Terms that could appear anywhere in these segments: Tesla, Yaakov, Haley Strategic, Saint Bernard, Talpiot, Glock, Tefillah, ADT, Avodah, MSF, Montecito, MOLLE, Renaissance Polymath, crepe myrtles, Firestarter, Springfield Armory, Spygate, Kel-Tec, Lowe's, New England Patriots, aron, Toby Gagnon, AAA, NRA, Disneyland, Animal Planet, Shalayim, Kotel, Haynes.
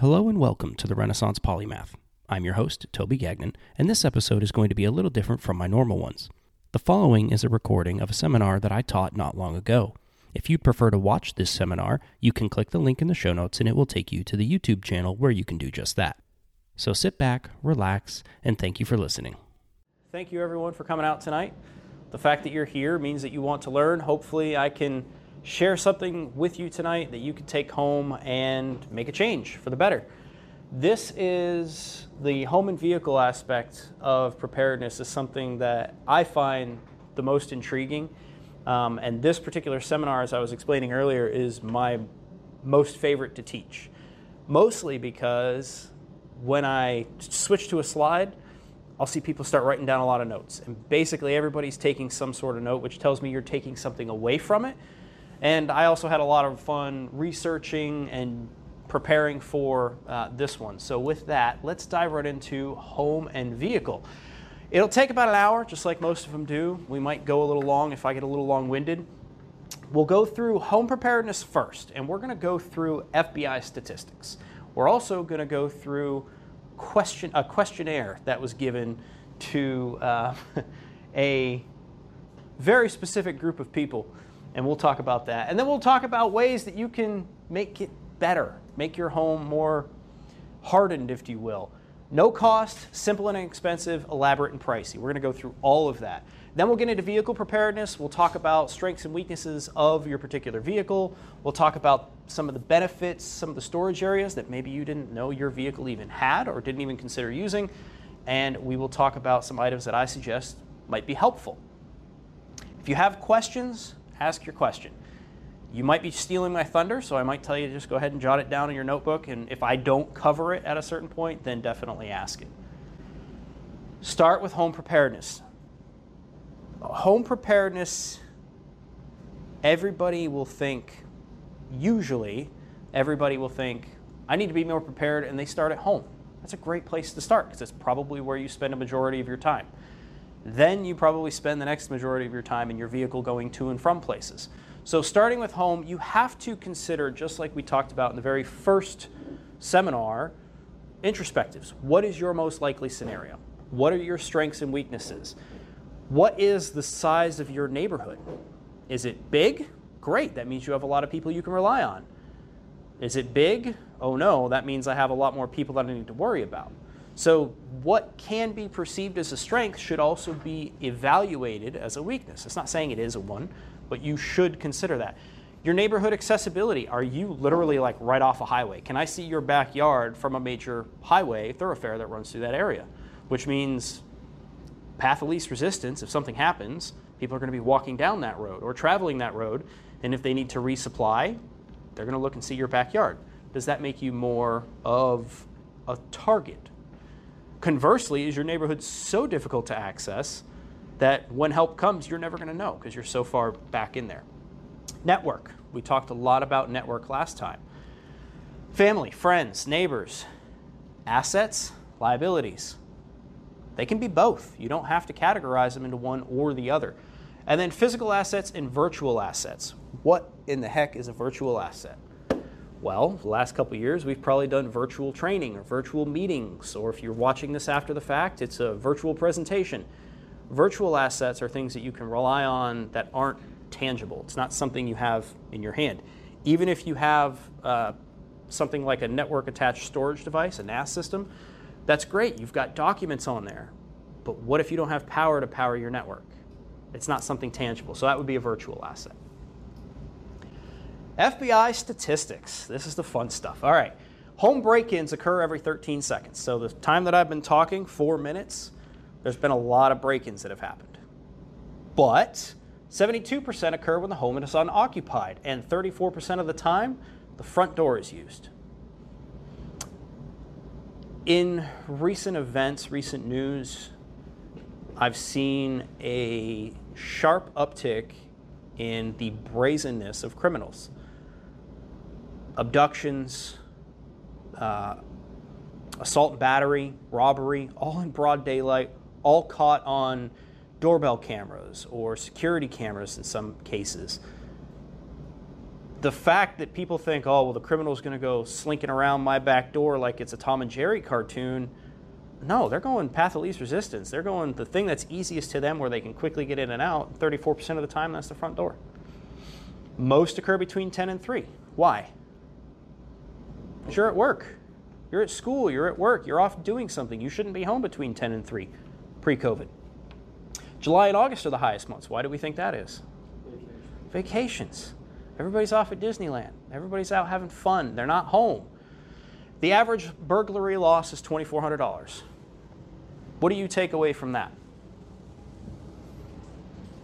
Hello and welcome to the Renaissance Polymath. I'm your host, Toby Gagnon, and this episode is going to be a little different from my normal ones. The following is a recording of a seminar that I taught not long ago. If you'd prefer to watch this seminar, you can click the link in the show notes and it will take you to the YouTube channel where you can do just that. So sit back, relax, and thank you for listening. Thank you everyone for coming out tonight. The fact that you're here means that you want to learn. Hopefully I can share something with you tonight that you can take home and make a change for the better. This is the home and vehicle aspect of preparedness is something that I find the most intriguing. And this particular seminar, as I was explaining earlier, is my most favorite to teach. Mostly because when I switch to a slide, I'll see people start writing down a lot of notes. And basically everybody's taking some sort of note, which tells me you're taking something away from it. And I also had a lot of fun researching and preparing for this one. So with that, let's dive right into home and vehicle. It'll take about an hour, just like most of them do. We might go a little long if I get a little long-winded. We'll go through home preparedness first, and we're going to go through FBI statistics. We're also going to go through a questionnaire that was given to a very specific group of people. And we'll talk about that. And then we'll talk about ways that you can make it better, make your home more hardened, if you will. No cost, simple and inexpensive, elaborate and pricey. We're going to go through all of that. Then we'll get into vehicle preparedness. We'll talk about strengths and weaknesses of your particular vehicle. We'll talk about some of the benefits, some of the storage areas that maybe you didn't know your vehicle even had or didn't even consider using. And we will talk about some items that I suggest might be helpful. If you have questions, ask your question. You might be stealing my thunder, so I might tell you to just go ahead and jot it down in your notebook, and if I don't cover it at a certain point, then definitely ask it. Start with home preparedness. Home preparedness, usually everybody will think, I need to be more prepared, and they start at home. That's a great place to start, because it's probably where you spend a majority of your time. Then you probably spend the next majority of your time in your vehicle going to and from places. So starting with home, you have to consider, just like we talked about in the very first seminar, introspectives. What is your most likely scenario? What are your strengths and weaknesses? What is the size of your neighborhood? Is it big? Great, that means you have a lot of people you can rely on. Is it big? Oh no, that means I have a lot more people that I need to worry about. So what can be perceived as a strength should also be evaluated as a weakness. It's not saying it is a one, but you should consider that. Your neighborhood accessibility. Are you literally like right off a highway? Can I see your backyard from a major highway thoroughfare that runs through that area? Which means path of least resistance. If something happens, people are going to be walking down that road or traveling that road. And if they need to resupply, they're going to look and see your backyard. Does that make you more of a target? Conversely, is your neighborhood so difficult to access that when help comes, you're never going to know because you're so far back in there? Network. We talked a lot about network last time. Family, friends, neighbors, assets, liabilities. They can be both. You don't have to categorize them into one or the other. And then physical assets and virtual assets. What in the heck is a virtual asset? Well, the last couple of years, we've probably done virtual training or virtual meetings, or if you're watching this after the fact, it's a virtual presentation. Virtual assets are things that you can rely on that aren't tangible. It's not something you have in your hand. Even if you have something like a network-attached storage device, a NAS system, that's great. You've got documents on there. But what if you don't have power to power your network? It's not something tangible. So that would be a virtual asset. FBI statistics. This is the fun stuff. All right. Home break-ins occur every 13 seconds. So the time that I've been talking, 4 minutes, there's been a lot of break-ins that have happened. But 72% occur when the home is unoccupied, and 34% of the time, the front door is used. In recent events, recent news, I've seen a sharp uptick in the brazenness of criminals. Abductions, assault and battery, robbery, all in broad daylight, all caught on doorbell cameras or security cameras in some cases. the fact that people think, oh, well, the criminal's going to go slinking around my back door like it's a Tom and Jerry cartoon. No, they're going path of least resistance. They're going the thing that's easiest to them where they can quickly get in and out. 34% of the time, that's the front door. Most occur between 10 and 3. Why? Because you're at work. You're at school. You're at work. You're off doing something. You shouldn't be home between 10 and 3 pre-COVID. July and August are the highest months. Why do we think that is? Vacations. Everybody's off at Disneyland. Everybody's out having fun. They're not home. The average burglary loss is $2,400. What do you take away from that?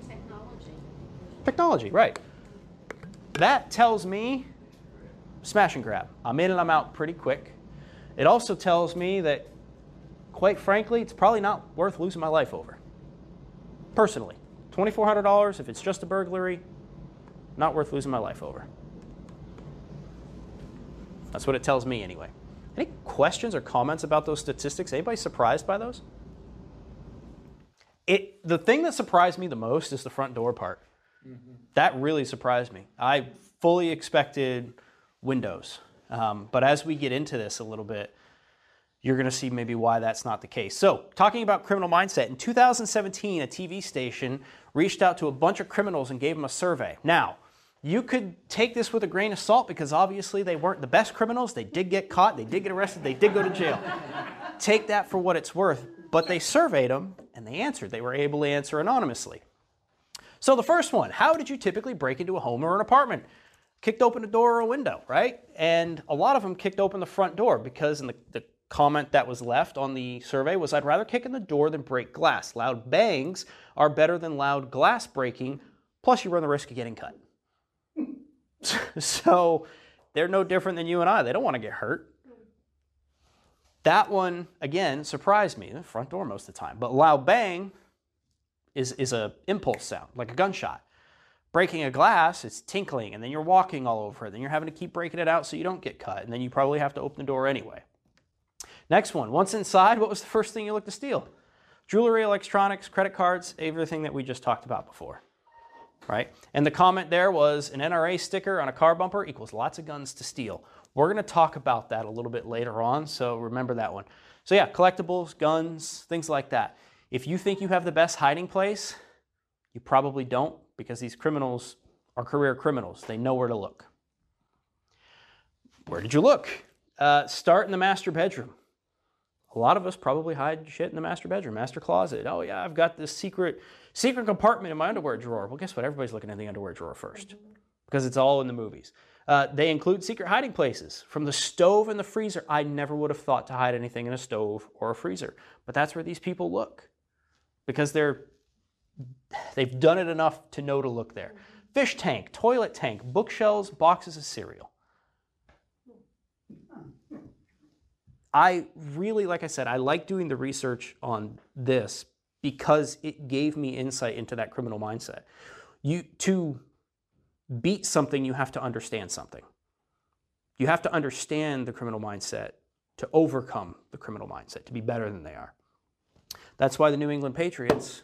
Technology. Technology, right. That tells me smash and grab. I'm in and I'm out pretty quick. It also tells me that, quite frankly, it's probably not worth losing my life over. Personally, $2,400, if it's just a burglary, not worth losing my life over. That's what it tells me anyway. Any questions or comments about those statistics? Anybody surprised by those? The thing that surprised me the most is the front door part. Mm-hmm. That really surprised me. I fully expected windows. But as we get into this a little bit, you're going to see maybe why that's not the case. So, talking about criminal mindset, in 2017, a TV station reached out to a bunch of criminals and gave them a survey. Now, you could take this with a grain of salt because obviously they weren't the best criminals. They did get caught. They did get arrested. They did go to jail. Take that for what it's worth. But they surveyed them and they answered. They were able to answer anonymously. So the first one, how did you typically break into a home or an apartment? Kicked open a door or a window, right? And a lot of them kicked open the front door because in the comment that was left on the survey was, I'd rather kick in the door than break glass. Loud bangs are better than loud glass breaking. Plus, you run the risk of getting cut. So they're no different than you and I. They don't want to get hurt. That one, again, surprised me. The front door most of the time. But loud bang is an impulse sound, like a gunshot. Breaking a glass, it's tinkling, and then you're walking all over it. Then you're having to keep breaking it out so you don't get cut. And then you probably have to open the door anyway. Next one. Once inside, what was the first thing you looked to steal? Jewelry, electronics, credit cards, everything that we just talked about before. Right? And the comment there was an NRA sticker on a car bumper equals lots of guns to steal. We're going to talk about that a little bit later on, so remember that one. So yeah, collectibles, guns, things like that. If you think you have the best hiding place, you probably don't, because these criminals are career criminals. They know where to look. Where did you look? Start in the master bedroom. A lot of us probably hide shit in the master bedroom, master closet. Oh yeah, I've got this secret compartment in my underwear drawer. Well, guess what? Everybody's looking in the underwear drawer first because it's all in the movies. They include secret hiding places. From the stove and the freezer, I never would have thought to hide anything in a stove or a freezer. But that's where these people look because they've done it enough to know to look there. Fish tank, toilet tank, bookshelves, boxes of cereal. I really, like I said, I like doing the research on this because it gave me insight into that criminal mindset. To beat something, you have to understand something. You have to understand the criminal mindset to overcome the criminal mindset, to be better than they are. That's why the New England Patriots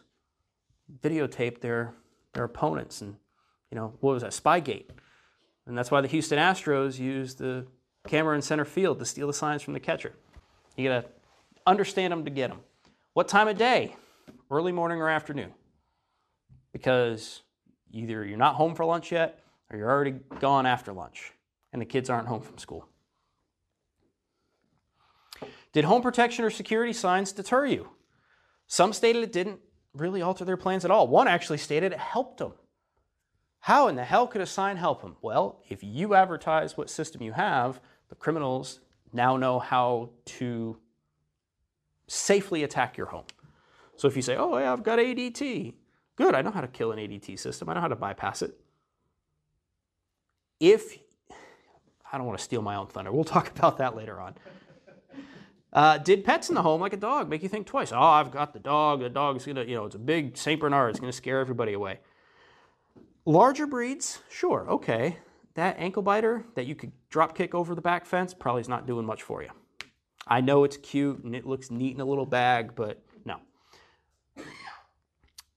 videotaped their opponents and, what was that, Spygate. And that's why the Houston Astros used the camera in center field to steal the signs from the catcher. You gotta understand them to get them. What time of day? Early morning or afternoon? Because either you're not home for lunch yet or you're already gone after lunch and the kids aren't home from school. Did home protection or security signs deter you? Some stated it didn't really alter their plans at all. One actually stated it helped them. How in the hell could a sign help them? Well, if you advertise what system you have, the criminals now know how to safely attack your home. So if you say, oh, yeah, I've got ADT. Good, I know how to kill an ADT system. I know how to bypass it. I don't want to steal my own thunder. We'll talk about that later on. Did pets in the home, like a dog, make you think twice? Oh, I've got the dog. The dog's going to, it's a big Saint Bernard. It's going to scare everybody away. Larger breeds, sure, okay. That ankle biter that you could drop kick over the back fence probably is not doing much for you. I know it's cute and it looks neat in a little bag, but no.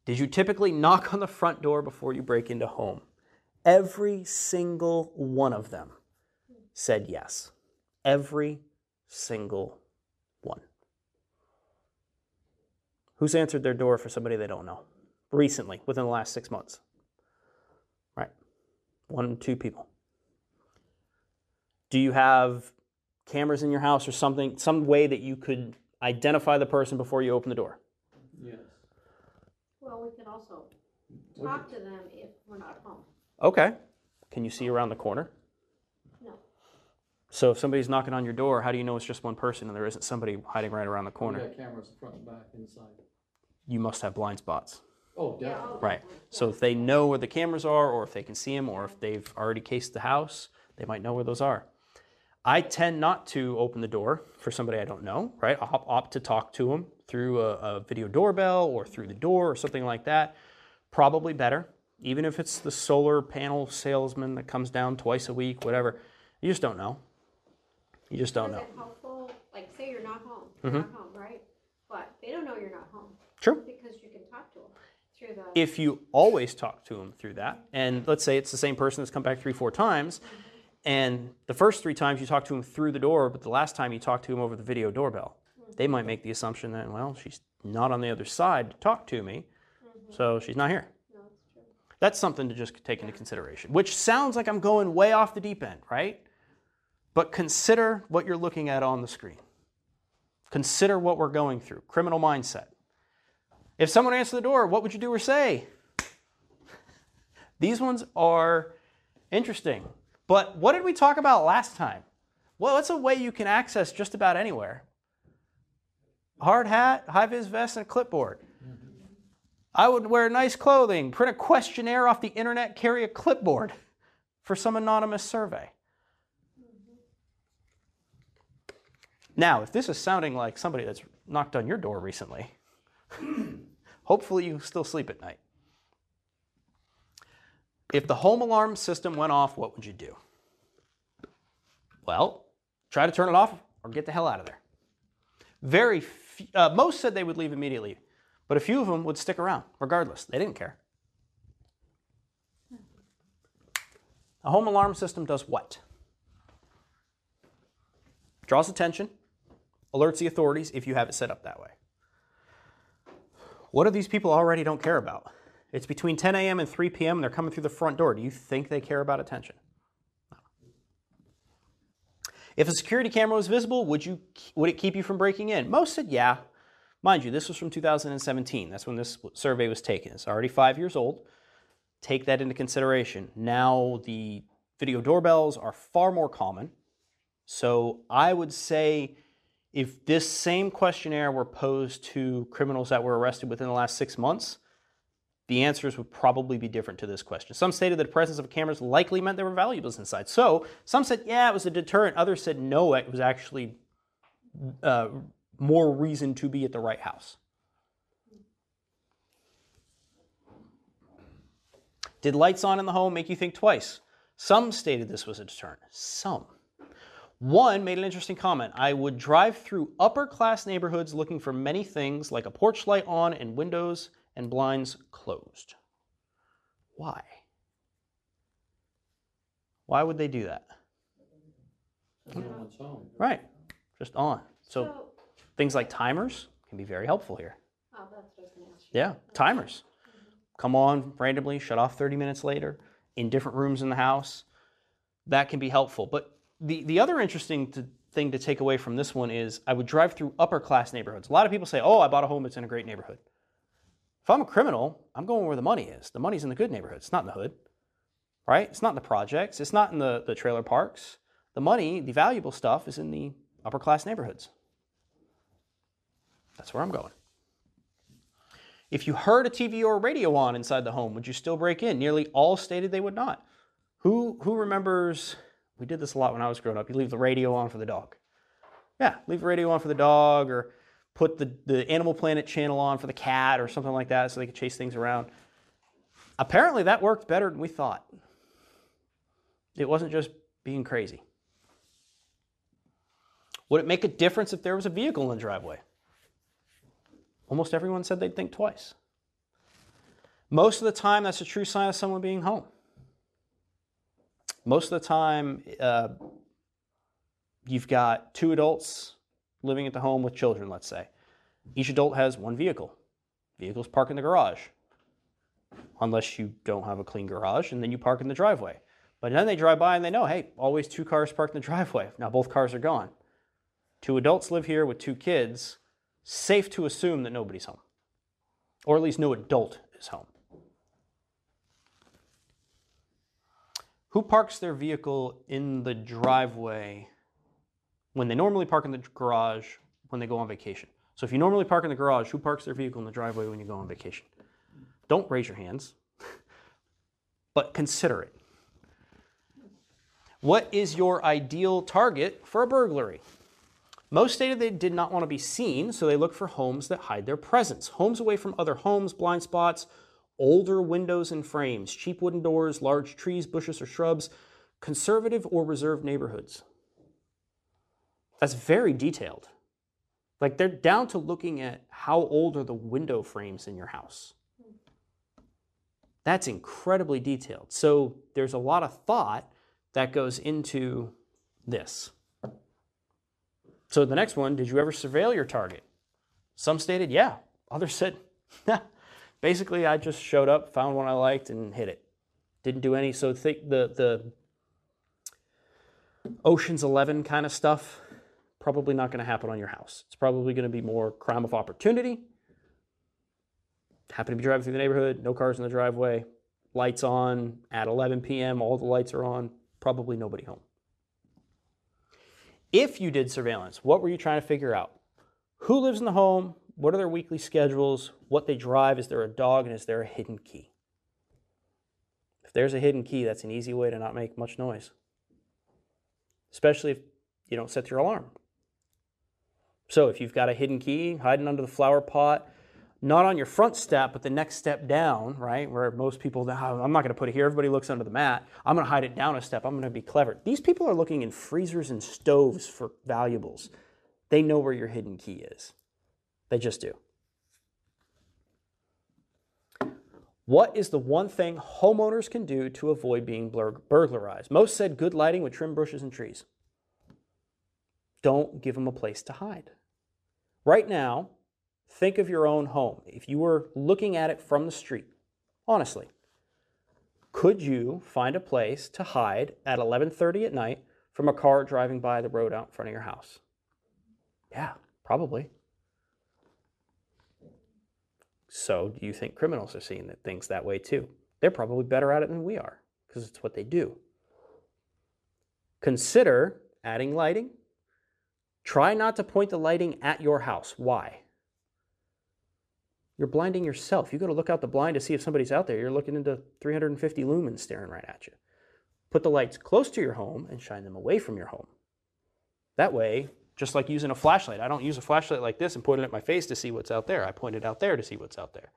Did you typically knock on the front door before you break into home? Every single one of them said yes. Every single one. Who's answered their door for somebody they don't know? Recently, within the last 6 months. Right. 1 or 2 people. Do you have cameras in your house or something, some way that you could identify the person before you open the door? Yes. Well, we can also talk to them if we're not home. Okay. Can you see around the corner? No. So if somebody's knocking on your door, how do you know it's just one person and there isn't somebody hiding right around the corner? We got cameras front and back inside. You must have blind spots. Oh, definitely. Right. So if they know where the cameras are, or if they can see them, or if they've already cased the house, they might know where those are. I tend not to open the door for somebody I don't know, right? I'll opt to talk to them through a video doorbell or through the door or something like that. Probably better, even if it's the solar panel salesman that comes down twice a week, whatever. You just don't know. You just don't know. Is it helpful? Like, say you're not home. You're not home, right? But they don't know you're not home. True. Because you can talk to them through the... If you always talk to them through that, and let's say it's the same person that's come back 3 or 4 times, and the first 3 times you talk to them through the door, but the last time you talk to them over the video doorbell, they might make the assumption that, well, she's not on the other side to talk to me, so she's not here. No, that's true. That's something to just take into consideration, which sounds like I'm going way off the deep end, right? But consider what you're looking at on the screen. Consider what we're going through, criminal mindset. If someone answered the door, what would you do or say? These ones are interesting. But what did we talk about last time? Well, it's a way you can access just about anywhere. Hard hat, high-vis vest, and a clipboard. I would wear nice clothing, print a questionnaire off the internet, carry a clipboard for some anonymous survey. Now, if this is sounding like somebody that's knocked on your door recently, hopefully you still sleep at night. If the home alarm system went off, what would you do? Well, try to turn it off or get the hell out of there. Most said they would leave immediately, but a few of them would stick around regardless. They didn't care. A home alarm system does what? Draws attention, alerts the authorities if you have it set up that way. What do these people already don't care about? It's between 10 a.m. and 3 p.m. and they're coming through the front door. Do you think they care about attention? No. If a security camera was visible, would it keep you from breaking in? Most said yeah. Mind you, this was from 2017. That's when this survey was taken. It's already 5 years old. Take that into consideration. Now the video doorbells are far more common. So I would say if this same questionnaire were posed to criminals that were arrested within the last 6 months, the answers would probably be different to this question. Some stated that the presence of cameras likely meant there were valuables inside. So some said, yeah, it was a deterrent. Others said, no, it was actually more reason to be at the right house. Did lights on in the home make you think twice? Some stated this was a deterrent. Some. One made an interesting comment. I would drive through upper-class neighborhoods looking for many things like a porch light on and windows and blinds closed. Why? Why would they do that? Right, just on. So things like timers can be very helpful here. Oh, that's what I was going to ask you. Yeah, timers. Come on randomly, shut off 30 minutes later, in different rooms in the house. That can be helpful. But the other interesting thing to take away from this one is I would drive through upper-class neighborhoods. A lot of people say, oh, I bought a home that's in a great neighborhood. If I'm a criminal, I'm going where the money is. The money's in the good neighborhood. It's not in the hood, right? It's not in the projects. It's not in the trailer parks. The money, the valuable stuff, is in the upper-class neighborhoods. That's where I'm going. If you heard a TV or radio on inside the home, would you still break in? Nearly all stated they would not. Who remembers? We did this a lot when I was growing up. You leave the radio on for the dog. Yeah, leave the radio on for the dog, or put the Animal Planet channel on for the cat or something like that so they could chase things around. Apparently that worked better than we thought. It wasn't just being crazy. Would it make a difference if there was a vehicle in the driveway? Almost everyone said they'd think twice. Most of the time that's a true sign of someone being home. Most of the time, you've got two adults living at the home with children, let's say. Each adult has one vehicle. Vehicles park in the garage, unless you don't have a clean garage, and then you park in the driveway. But then they drive by and they know, hey, always two cars parked in the driveway. Now both cars are gone. Two adults live here with two kids. Safe to assume that nobody's home, or at least no adult is home. Who parks their vehicle in the driveway when they normally park in the garage when they go on vacation? So if you normally park in the garage, who parks their vehicle in the driveway when you go on vacation? Don't raise your hands, but consider it. What is your ideal target for a burglary? Most stated they did not want to be seen, so they look for homes that hide their presence. Homes away from other homes, blind spots, older windows and frames, cheap wooden doors, large trees, bushes, or shrubs, conservative or reserved neighborhoods. That's very detailed. Like, they're down to looking at how old are the window frames in your house. That's incredibly detailed. So there's a lot of thought that goes into this. So the next one, did you ever surveil your target? Some stated, yeah. Others said, nah. Basically, I just showed up, found one I liked, and hit it. Didn't do any. So the Ocean's 11 kind of stuff, probably not going to happen on your house. It's probably going to be more crime of opportunity. Happen to be driving through the neighborhood, no cars in the driveway, lights on at 11 p.m., all the lights are on, probably nobody home. If you did surveillance, what were you trying to figure out? Who lives in the home? What are their weekly schedules? What they drive? Is there a dog? And is there a hidden key? If there's a hidden key, that's an easy way to not make much noise, especially if you don't set your alarm. So if you've got a hidden key hiding under the flower pot, not on your front step, but the next step down, right, where most people, I'm not going to put it here. Everybody looks under the mat. I'm going to hide it down a step. I'm going to be clever. These people are looking in freezers and stoves for valuables. They know where your hidden key is. They just do. What is the one thing homeowners can do to avoid being burglarized? Most said good lighting with trim bushes and trees. Don't give them a place to hide. Right now, think of your own home. If you were looking at it from the street, honestly, could you find a place to hide at 11:30 at night from a car driving by the road out in front of your house? Yeah, probably. So do you think criminals are seeing things that way too? They're probably better at it than we are because it's what they do. Consider adding lighting. Try not to point the lighting at your house. Why? You're blinding yourself. You go to look out the blind to see if somebody's out there. You're looking into 350 lumens staring right at you. Put the lights close to your home and shine them away from your home. That way, just like using a flashlight, I don't use a flashlight like this and point it at my face to see what's out there. I point it out there to see what's out there.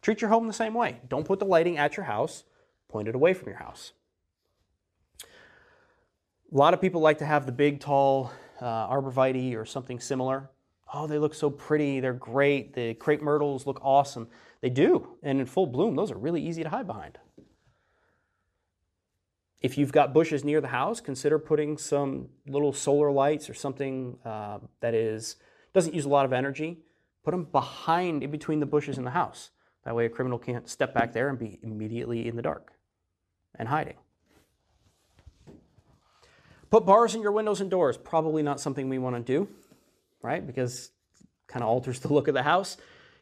Treat your home the same way. Don't put the lighting at your house. Point it away from your house. A lot of people like to have the big, tall Arborvitae or something similar. Oh, they look so pretty. They're great. The crepe myrtles look awesome. They do. And in full bloom, those are really easy to hide behind. If you've got bushes near the house, consider putting some little solar lights or something that doesn't use a lot of energy. Put them behind, in between the bushes in the house. That way a criminal can't step back there and be immediately in the dark and hiding. Put bars in your windows and doors. Probably not something we want to do, right? Because it kind of alters the look of the house.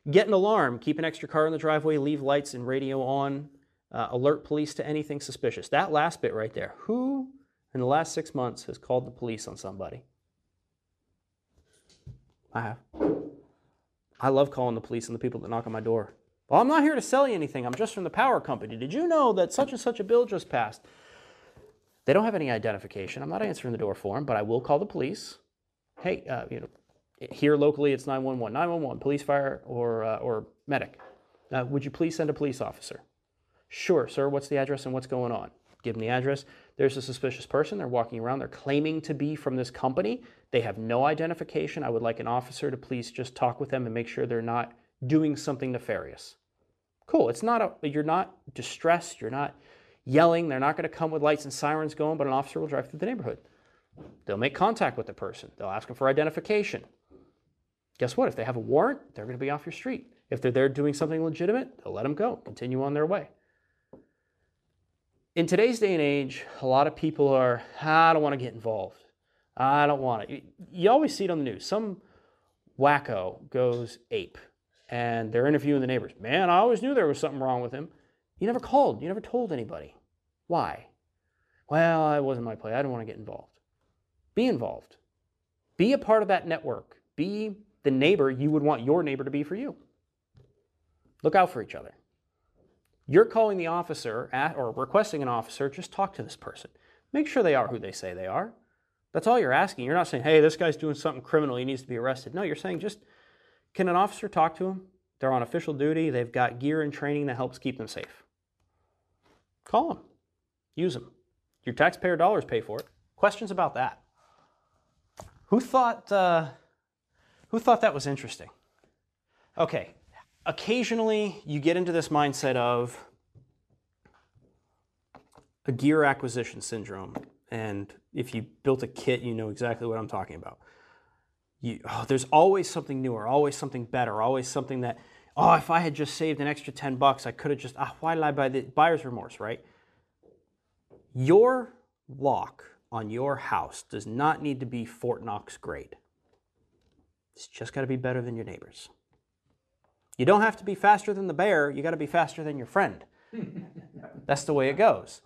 Get an alarm. Keep an extra car in the driveway. Leave lights and radio on. Alert police to anything suspicious. That last bit right there. Who in the last 6 months has called the police on somebody? I have. I love calling the police on the people that knock on my door. Well, I'm not here to sell you anything. I'm just from the power company. Did you know that such and such a bill just passed? They don't have any identification. I'm not answering the door for them, but I will call the police. Hey, here locally, it's 911. 911, police, fire, or medic. Would you please send a police officer? Sure, sir. What's the address and what's going on? Give them the address. There's a suspicious person. They're walking around. They're claiming to be from this company. They have no identification. I would like an officer to please just talk with them and make sure they're not doing something nefarious. Cool. You're not distressed. You're not yelling. They're not going to come with lights and sirens going, but an officer will drive through the neighborhood. They'll make contact with the person. They'll ask them for identification. Guess what? If they have a warrant, they're going to be off your street. If they're there doing something legitimate, they'll let them go, continue on their way. In today's day and age, a lot of people are, I don't want to get involved. I don't want it. You always see it on the news. Some wacko goes ape, and they're interviewing the neighbors. Man, I always knew there was something wrong with him. You never called. You never told anybody. Why? Well, it wasn't my play. I didn't want to get involved. Be involved. Be a part of that network. Be the neighbor you would want your neighbor to be for you. Look out for each other. You're calling the officer at, or requesting an officer, just talk to this person. Make sure they are who they say they are. That's all you're asking. You're not saying, hey, this guy's doing something criminal. He needs to be arrested. No, you're saying just, can an officer talk to them? They're on official duty. They've got gear and training that helps keep them safe. Call them. Use them. Your taxpayer dollars pay for it. Questions about that? Who thought that was interesting? Okay. Occasionally, you get into this mindset of a gear acquisition syndrome. And if you built a kit, you know exactly what I'm talking about. There's always something newer, always something better, always something that, oh, if I had just saved an extra 10 bucks, I could have just, why did I buy the buyer's remorse, right? Your lock on your house does not need to be Fort Knox grade. It's just got to be better than your neighbor's. You don't have to be faster than the bear, you got to be faster than your friend. That's the way it goes.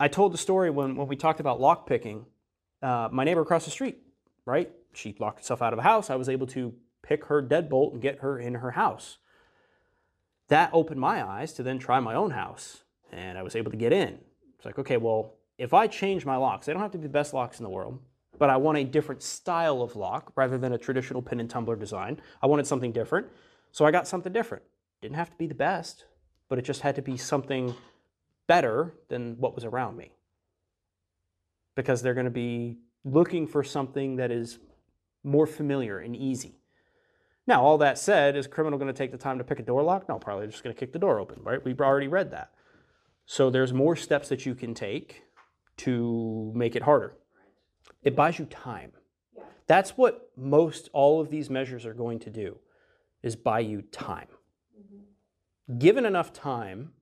I told the story when we talked about lock picking, my neighbor across the street, right? She locked herself out of the house. I was able to pick her deadbolt and get her in her house. That opened my eyes to then try my own house, and I was able to get in. It's like, okay, well, if I change my locks, they don't have to be the best locks in the world, but I want a different style of lock rather than a traditional pin and tumbler design. I wanted something different, so I got something different. Didn't have to be the best, but it just had to be something better than what was around me, because they're going to be looking for something that is more familiar and easy. Now, all that said, is a criminal going to take the time to pick a door lock? No, probably just going to kick the door open, right? We've already read that. So there's more steps that you can take to make it harder. It buys you time. Yeah. That's what all of these measures are going to do, is buy you time. Mm-hmm. Given enough time,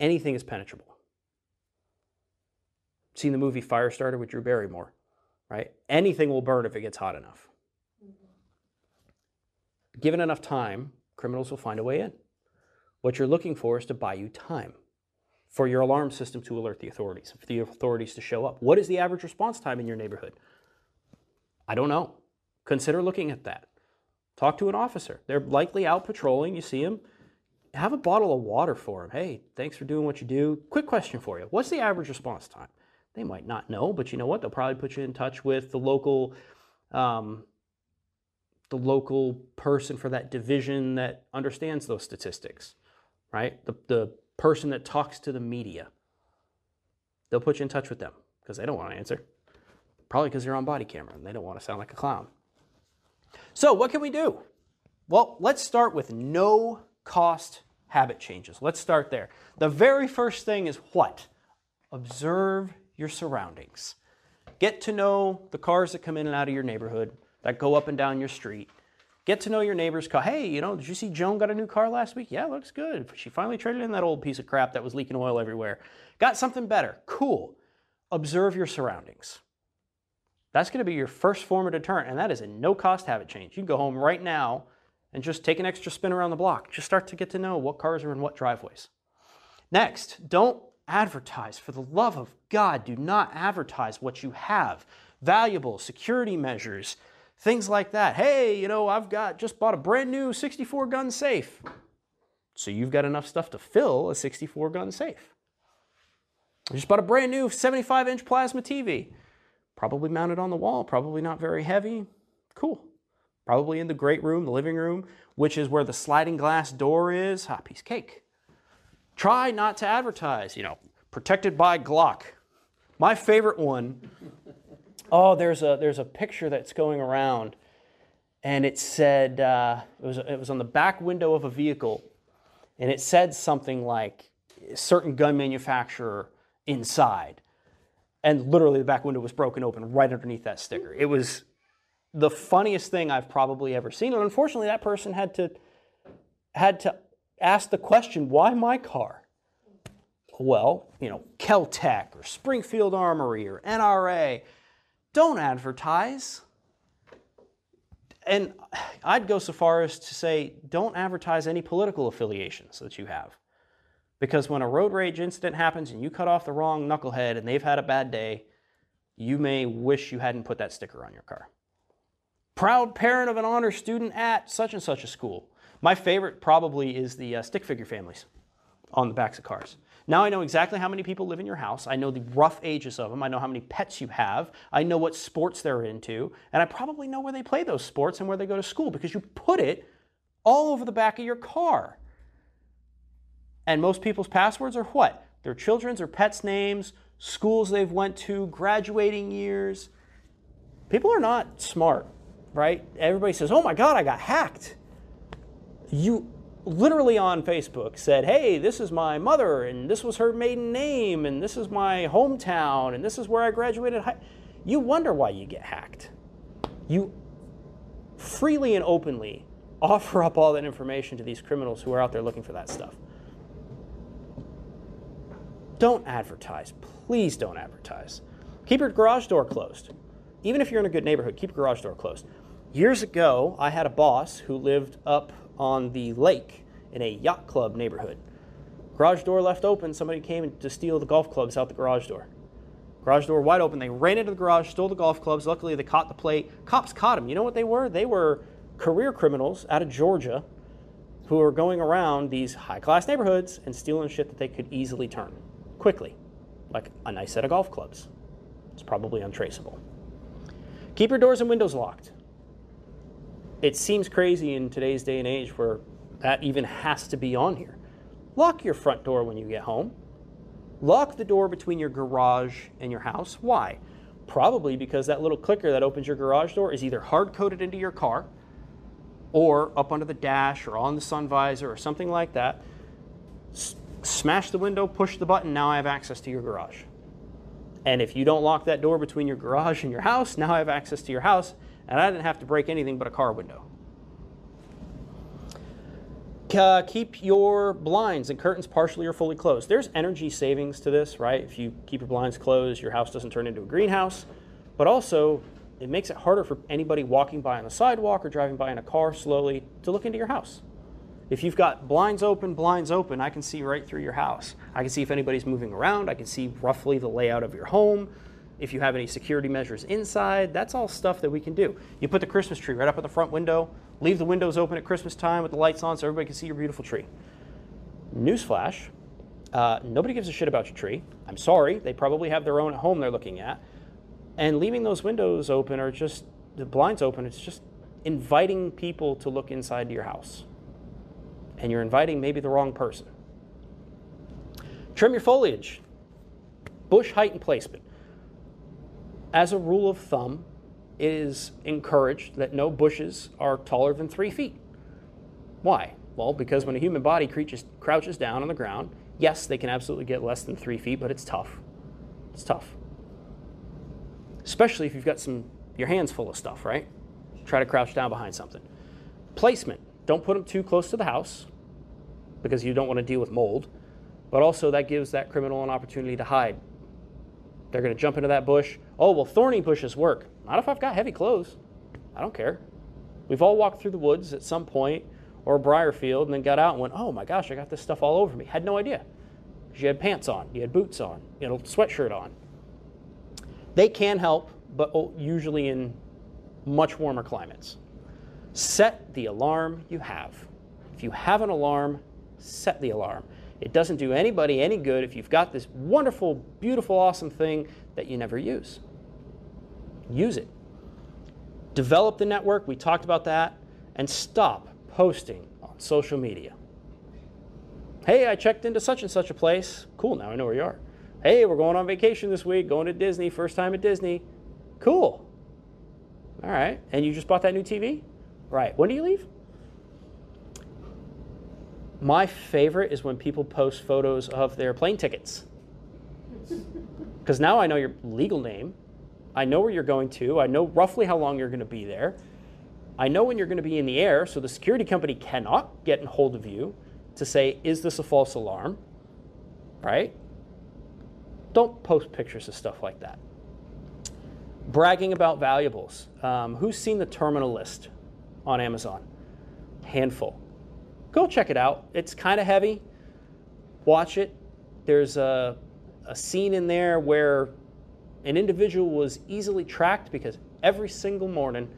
anything is penetrable. Seen the movie Firestarter with Drew Barrymore, right? Anything will burn if it gets hot enough. Mm-hmm. Given enough time, criminals will find a way in. What you're looking for is to buy you time for your alarm system to alert the authorities, for the authorities to show up. What is the average response time in your neighborhood? I don't know. Consider looking at that. Talk to an officer. They're likely out patrolling. You see them. Have a bottle of water for them. Hey, thanks for doing what you do. Quick question for you. What's the average response time? They might not know, but you know what? They'll probably put you in touch with the local person for that division that understands those statistics, right? The person that talks to the media. They'll put you in touch with them because they don't want to answer. Probably because they're on body camera and they don't want to sound like a clown. So what can we do? Well, let's start with no cost habit changes. Let's start there. The very first thing is what? Observe your surroundings. Get to know the cars that come in and out of your neighborhood, that go up and down your street. Get to know your neighbor's car. Hey, you know, did you see Joan got a new car last week? Yeah, looks good. She finally traded in that old piece of crap that was leaking oil everywhere. Got something better. Cool. Observe your surroundings. That's going to be your first form of deterrent, and that is a no-cost habit change. You can go home right now and just take an extra spin around the block. Just start to get to know what cars are in what driveways. Next, don't advertise. For the love of God, do not advertise what you have. Valuable security measures, things like that. Hey, you know, I've just bought a brand new 64-gun safe. So you've got enough stuff to fill a 64-gun safe. I just bought a brand new 75-inch plasma TV. Probably mounted on the wall, probably not very heavy. Cool. Probably in the great room, the living room, which is where the sliding glass door is. Hot piece of cake. Try not to advertise, you know, protected by Glock. My favorite one, there's a picture that's going around, and it said, it was on the back window of a vehicle, and it said something like, a certain gun manufacturer inside. And literally the back window was broken open right underneath that sticker. It was the funniest thing I've probably ever seen. And unfortunately, that person had to ask the question, why my car? Well, you know, Kel-Tec or Springfield Armory or NRA, don't advertise. And I'd go so far as to say, don't advertise any political affiliations that you have. Because when a road rage incident happens and you cut off the wrong knucklehead and they've had a bad day, you may wish you hadn't put that sticker on your car. Proud parent of an honor student at such and such a school. My favorite probably is the stick figure families on the backs of cars. Now I know exactly how many people live in your house. I know the rough ages of them. I know how many pets you have. I know what sports they're into. And I probably know where they play those sports and where they go to school because you put it all over the back of your car. And most people's passwords are what? Their children's or pets' names, schools they've went to, graduating years. People are not smart, right? Everybody says, oh my God, I got hacked. You literally on Facebook said, hey, this is my mother, and this was her maiden name, and this is my hometown, and this is where I graduated high. You wonder why you get hacked. You freely and openly offer up all that information to these criminals who are out there looking for that stuff. Don't advertise. Please don't advertise. Keep your garage door closed. Even if you're in a good neighborhood, keep your garage door closed. Years ago, I had a boss who lived up on the lake in a yacht club neighborhood. Garage door left open, somebody came to steal the golf clubs out the garage door. Garage door wide open, they ran into the garage, stole the golf clubs, luckily they caught the plate. Cops caught them. You know what they were? They were career criminals out of Georgia who were going around these high-class neighborhoods and stealing shit that they could easily turn quickly, like a nice set of golf clubs. It's probably untraceable. Keep your doors and windows locked. It seems crazy in today's day and age where that even has to be on here. Lock your front door when you get home. Lock the door between your garage and your house. Why? Probably because that little clicker that opens your garage door is either hard-coded into your car or up under the dash or on the sun visor or something like that. Smash the window, push the button, now I have access to your garage. And if you don't lock that door between your garage and your house, now I have access to your house. And I didn't have to break anything but a car window. Keep your blinds and curtains partially or fully closed. There's energy savings to this, right? If you keep your blinds closed, your house doesn't turn into a greenhouse. But also, it makes it harder for anybody walking by on the sidewalk or driving by in a car slowly to look into your house. If you've got blinds open, I can see right through your house. I can see if anybody's moving around. I can see roughly the layout of your home. If you have any security measures inside, that's all stuff that we can do. You put the Christmas tree right up at the front window, leave the windows open at Christmas time with the lights on so everybody can see your beautiful tree. Newsflash, nobody gives a shit about your tree. I'm sorry, they probably have their own at home they're looking at. And leaving those windows open or just the blinds open, it's just inviting people to look inside your house. And you're inviting maybe the wrong person. Trim your foliage, bush height and placement. As a rule of thumb, it is encouraged that no bushes are taller than 3 feet. Why? Well, because when a human body crouches down on the ground, yes, they can absolutely get less than 3 feet, but it's tough. It's tough. Especially if you've got your hands full of stuff, right? Try to crouch down behind something. Placement. Don't put them too close to the house because you don't want to deal with mold, but also that gives that criminal an opportunity to hide. They're going to jump into that bush. Oh, well, thorny bushes work. Not if I've got heavy clothes. I don't care. We've all walked through the woods at some point or a briar field and then got out and went, oh my gosh, I got this stuff all over me. Had no idea. You had pants on, you had boots on, you had a sweatshirt on. They can help, but usually in much warmer climates. Set the alarm you have. If you have an alarm, set the alarm. It doesn't do anybody any good if you've got this wonderful, beautiful, awesome thing that you never use. Use it. Develop the network. We talked about that. And stop posting on social media. Hey, I checked into such and such a place. Cool, now I know where you are. Hey, we're going on vacation this week, going to Disney, first time at Disney. Cool. All right. And you just bought that new TV? Right. When do you leave? My favorite is when people post photos of their plane tickets. Because now I know your legal name. I know where you're going to. I know roughly how long you're going to be there. I know when you're going to be in the air, so the security company cannot get in hold of you to say, is this a false alarm? Right? Don't post pictures of stuff like that. Bragging about valuables. Who's seen the terminal list on Amazon? Handful. Go check it out. It's kind of heavy. Watch it. There's a scene in there where an individual was easily tracked because every single morning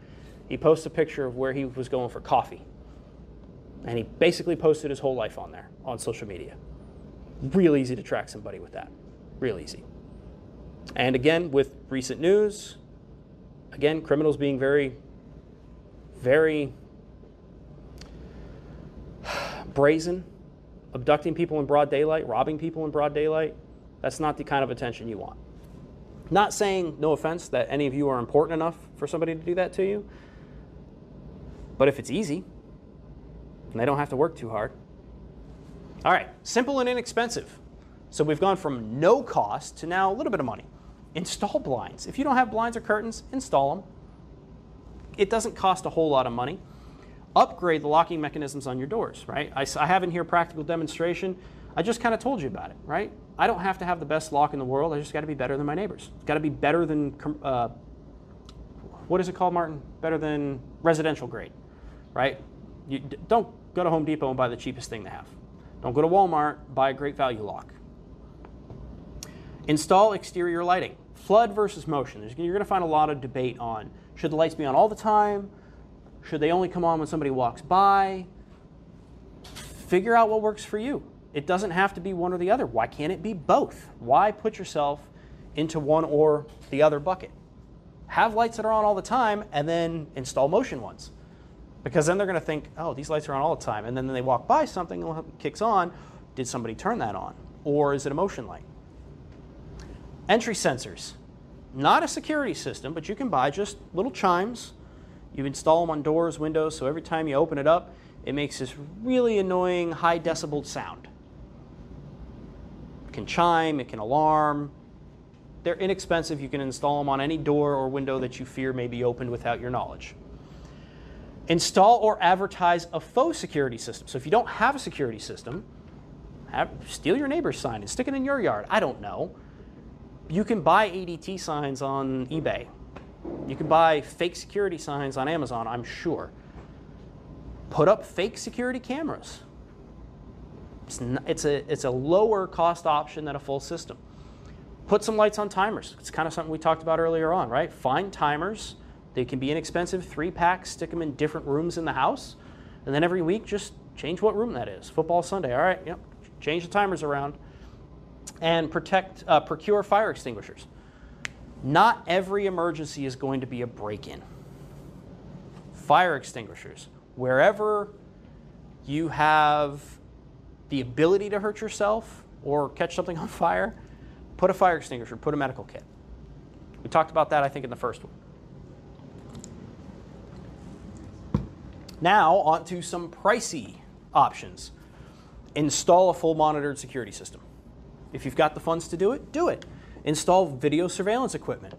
he posts a picture of where he was going for coffee. And he basically posted his whole life on there, on social media. Real easy to track somebody with that. Real easy. And again, with recent news, again, criminals being very, very brazen, abducting people in broad daylight, robbing people in broad daylight. That's not the kind of attention you want. Not saying, no offense, that any of you are important enough for somebody to do that to you. But if it's easy, and they don't have to work too hard. All right, simple and inexpensive. So we've gone from no cost to now a little bit of money. Install blinds. If you don't have blinds or curtains, install them. It doesn't cost a whole lot of money. Upgrade the locking mechanisms on your doors, right? I have in here practical demonstration. I just kind of told you about it, right? I don't have to have the best lock in the world. I just got to be better than my neighbors. It's got to be better than, what is it called, Martin? Better than residential grade, right? You don't go to Home Depot and buy the cheapest thing they have. Don't go to Walmart, buy a great value lock. Install exterior lighting. Flood versus motion. You're going to find a lot of debate on, should the lights be on all the time? Should they only come on when somebody walks by? Figure out what works for you. It doesn't have to be one or the other. Why can't it be both? Why put yourself into one or the other bucket? Have lights that are on all the time and then install motion ones. Because then they're going to think, oh, these lights are on all the time. And then they walk by something and it kicks on. Did somebody turn that on? Or is it a motion light? Entry sensors. Not a security system, but you can buy just little chimes. You install them on doors, windows, so every time you open it up, it makes this really annoying high decibel sound. It can chime, it can alarm. They're inexpensive. You can install them on any door or window that you fear may be opened without your knowledge. Install or advertise a faux security system. So if you don't have a security system, steal your neighbor's sign and stick it in your yard. I don't know. You can buy ADT signs on eBay. You can buy fake security signs on Amazon, I'm sure. Put up fake security cameras. It's a lower cost option than a full system. Put some lights on timers. It's kind of something we talked about earlier on, right? Find timers. They can be inexpensive, 3-packs, stick them in different rooms in the house, and then every week just change what room that is. Football Sunday, all right, yep, change the timers around. And procure fire extinguishers. Not every emergency is going to be a break-in. Fire extinguishers. Wherever you have the ability to hurt yourself or catch something on fire, put a fire extinguisher, put a medical kit. We talked about that, I think, in the first one. Now, on to some pricey options. Install a full monitored security system. If you've got the funds to do it, do it. Install video surveillance equipment.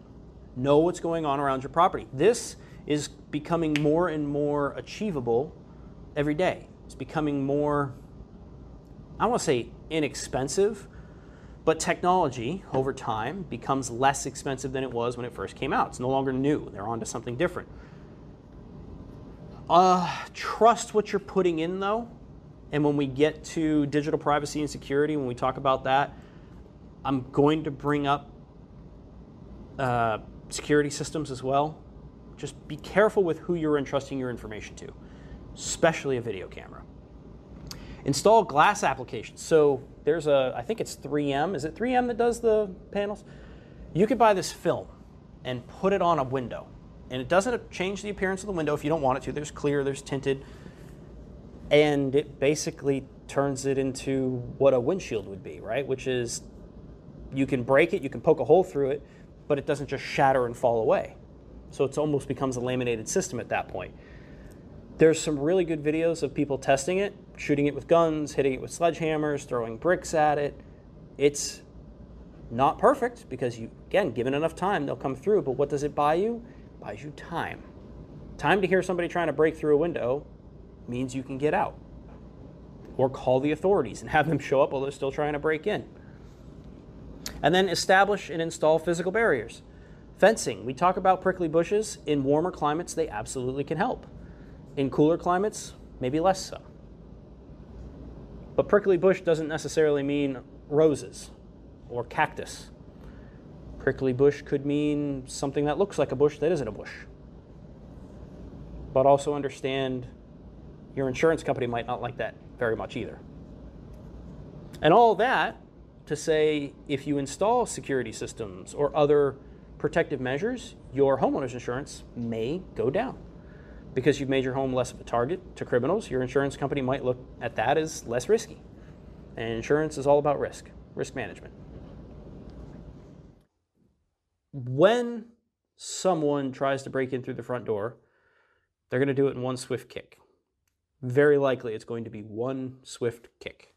Know what's going on around your property. This is becoming more and more achievable every day. It's becoming more, I don't want to say inexpensive, but technology over time becomes less expensive than it was when it first came out. It's no longer new. They're onto something different. Trust what you're putting in, though. And when we get to digital privacy and security, when we talk about that, I'm going to bring up security systems as well. Just be careful with who you're entrusting your information to, especially a video camera. Install glass applications. So there's I think it's 3M. Is it 3M that does the panels? You could buy this film and put it on a window. And it doesn't change the appearance of the window if you don't want it to. There's clear, there's tinted. And it basically turns it into what a windshield would be, right? Which is, you can break it, you can poke a hole through it, but it doesn't just shatter and fall away. So it almost becomes a laminated system at that point. There's some really good videos of people testing it. shooting it with guns, hitting it with sledgehammers, throwing bricks at it. It's not perfect because, you, again, given enough time, they'll come through. But what does it buy you? It buys you time. Time to hear somebody trying to break through a window means you can get out or call the authorities and have them show up while they're still trying to break in. And then establish and install physical barriers. Fencing. We talk about prickly bushes. In warmer climates, they absolutely can help. In cooler climates, maybe less so. But prickly bush doesn't necessarily mean roses or cactus. Prickly bush could mean something that looks like a bush that isn't a bush. But also understand your insurance company might not like that very much either. And all that to say, if you install security systems or other protective measures, your homeowner's insurance may go down. Because you've made your home less of a target to criminals, your insurance company might look at that as less risky. And insurance is all about risk, risk management. When someone tries to break in through the front door, they're going to do it in one swift kick. Very likely it's going to be one swift kick.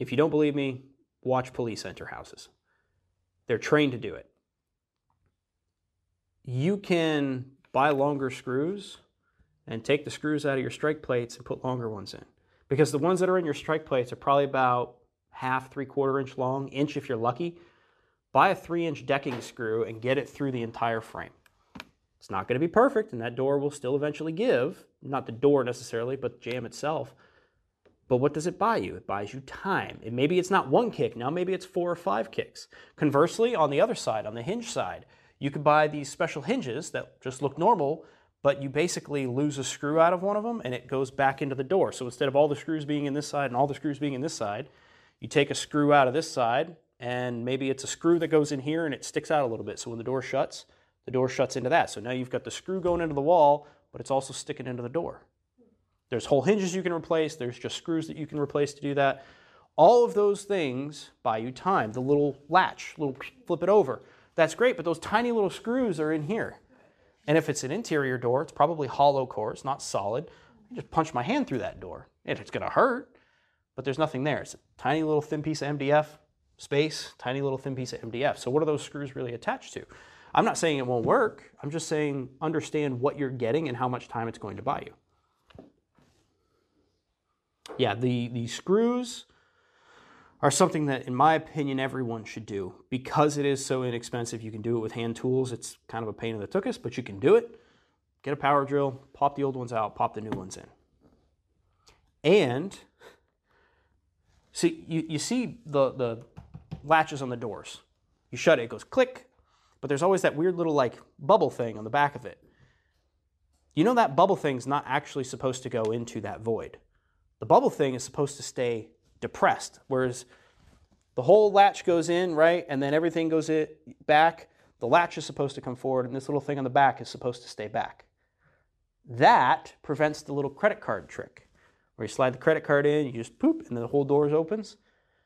If you don't believe me, watch police enter houses. They're trained to do it. You can buy longer screws and take the screws out of your strike plates and put longer ones in. Because the ones that are in your strike plates are probably about half, 3/4 inch long, inch if you're lucky. Buy a 3-inch decking screw and get it through the entire frame. It's not going to be perfect, and that door will still eventually give. Not the door necessarily, but the jam itself. But what does it buy you? It buys you time. And maybe it's not one kick. Now maybe it's 4 or 5 kicks. Conversely, on the other side, on the hinge side, you could buy these special hinges that just look normal, but you basically lose a screw out of one of them and it goes back into the door. So instead of all the screws being in this side and all the screws being in this side, you take a screw out of this side, and maybe it's a screw that goes in here and it sticks out a little bit. So when the door shuts into that. So now you've got the screw going into the wall, but it's also sticking into the door. There's whole hinges you can replace. There's just screws that you can replace to do that. All of those things buy you time. The little latch, little flip it over. That's great, but those tiny little screws are in here. And if it's an interior door, it's probably hollow core, it's not solid. I just punch my hand through that door. And it's gonna hurt, but there's nothing there. It's a tiny little thin piece of MDF space, tiny little thin piece of MDF. So what are those screws really attached to? I'm not saying it won't work. I'm just saying understand what you're getting and how much time it's going to buy you. Yeah, the screws are something that, in my opinion, everyone should do. Because it is so inexpensive, you can do it with hand tools. It's kind of a pain in the tuchus, but you can do it. Get a power drill, pop the old ones out, pop the new ones in. And, see, you see the latches on the doors. You shut it, it goes click, but there's always that weird little, like, bubble thing on the back of it. You know that bubble thing's not actually supposed to go into that void. The bubble thing is supposed to stay depressed, whereas the whole latch goes in, right, and then everything goes in, back. The latch is supposed to come forward, and this little thing on the back is supposed to stay back. That prevents the little credit card trick, where you slide the credit card in, you just poop, and the whole door opens.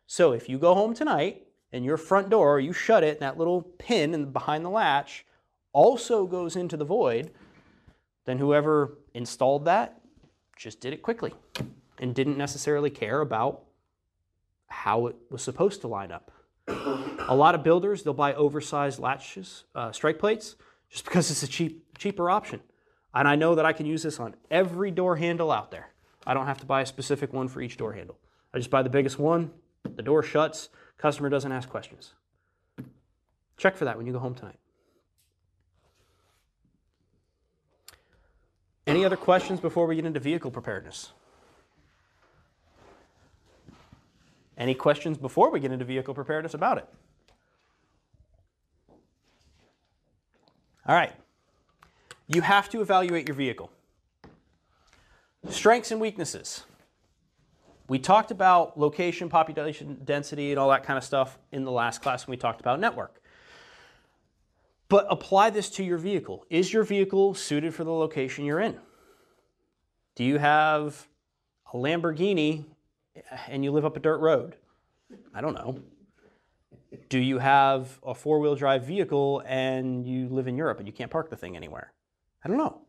So if you go home tonight, and your front door, you shut it, and that little pin behind the latch also goes into the void, then whoever installed that just did it quickly and didn't necessarily care about how it was supposed to line up. A lot of builders, they'll buy oversized latches, strike plates, just because it's a cheaper option. And I know that I can use this on every door handle out there. I don't have to buy a specific one for each door handle. I just buy the biggest one, the door shuts, customer doesn't ask questions. Check for that when you go home tonight. Any other questions before we get into vehicle preparedness? Any questions before we get into vehicle preparedness about it? All right. You have to evaluate your vehicle. Strengths and weaknesses. We talked about location, population density, and all that kind of stuff in the last class when we talked about network. But apply this to your vehicle. Is your vehicle suited for the location you're in? Do you have a Lamborghini and you live up a dirt road? I don't know. Do you have a four-wheel drive vehicle and you live in Europe and you can't park the thing anywhere? I don't know.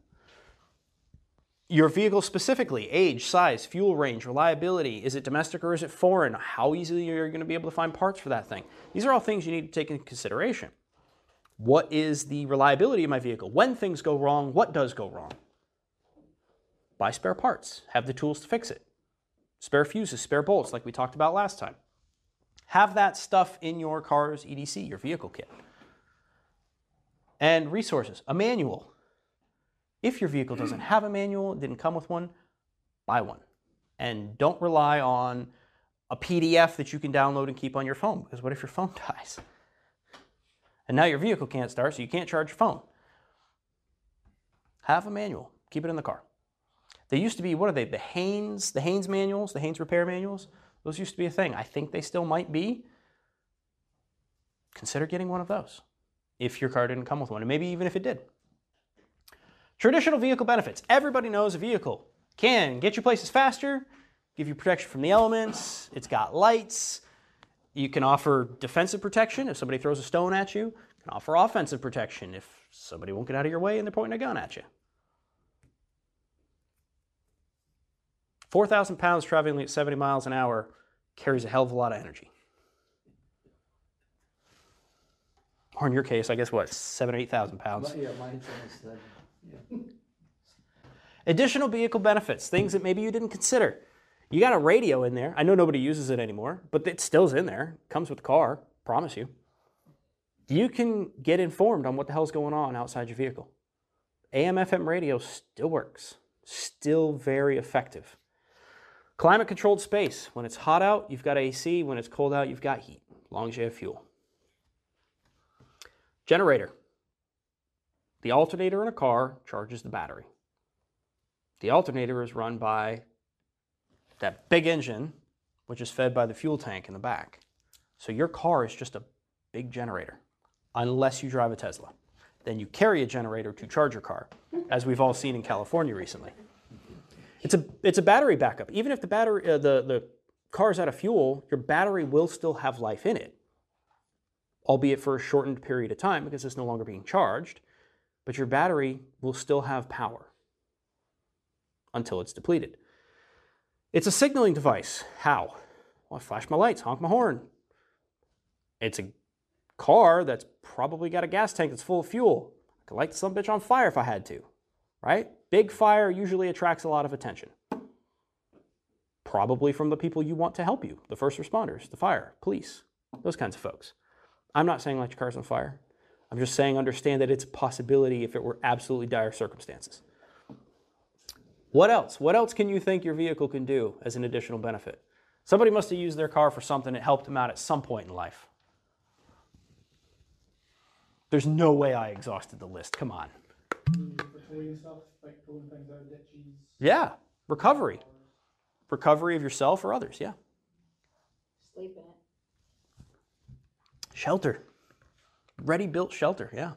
Your vehicle specifically, age, size, fuel range, reliability, is it domestic or is it foreign? How easily are you going to be able to find parts for that thing? These are all things you need to take into consideration. What is the reliability of my vehicle? When things go wrong, what does go wrong? Buy spare parts, have the tools to fix it. Spare fuses, spare bolts, like we talked about last time. Have that stuff in your car's EDC, your vehicle kit. And resources, a manual. If your vehicle doesn't have a manual, didn't come with one, buy one. And don't rely on a PDF that you can download and keep on your phone, because what if your phone dies? And now your vehicle can't start, so you can't charge your phone. Have a manual. Keep it in the car. They used to be, what are they, the Haynes manuals, the Haynes repair manuals? Those used to be a thing. I think they still might be. Consider getting one of those if your car didn't come with one, and maybe even if it did. Traditional vehicle benefits. Everybody knows a vehicle can get you places faster, give you protection from the elements, it's got lights. You can offer defensive protection if somebody throws a stone at you. You can offer offensive protection if somebody won't get out of your way and they're pointing a gun at you. 4,000 pounds traveling at 70 miles an hour carries a hell of a lot of energy. Or in your case, I guess what, 7,000 or 8,000 pounds. Yeah, mine's almost seven. Yeah. Additional vehicle benefits, things that maybe you didn't consider. You got a radio in there. I know nobody uses it anymore, but it still's in there. Comes with the car, promise you. You can get informed on what the hell's going on outside your vehicle. AM/FM radio still works. Still very effective. Climate-controlled space. When it's hot out, you've got AC. When it's cold out, you've got heat, as long as you have fuel. Generator. The alternator in a car charges the battery. The alternator is run by that big engine, which is fed by the fuel tank in the back. So your car is just a big generator, unless you drive a Tesla. Then you carry a generator to charge your car, as we've all seen in California recently. It's a battery backup. Even if the battery, the car's out of fuel, your battery will still have life in it, albeit for a shortened period of time because it's no longer being charged, but your battery will still have power until it's depleted. It's a signaling device. How? Well, I flash my lights, honk my horn. It's a car that's probably got a gas tank that's full of fuel. I could light some bitch on fire if I had to, right? Big fire usually attracts a lot of attention. Probably from the people you want to help you, the first responders, the fire, police, those kinds of folks. I'm not saying light your car's on fire. I'm just saying understand that it's a possibility if it were absolutely dire circumstances. What else? What else can you think your vehicle can do as an additional benefit? Somebody must have used their car for something that helped them out at some point in life. There's no way I exhausted the list. Come on. Recovering stuff, like pulling things out of ditches. Yeah, recovery. Recovery of yourself or others, yeah. Sleep in it. Shelter. Ready-built shelter, yeah.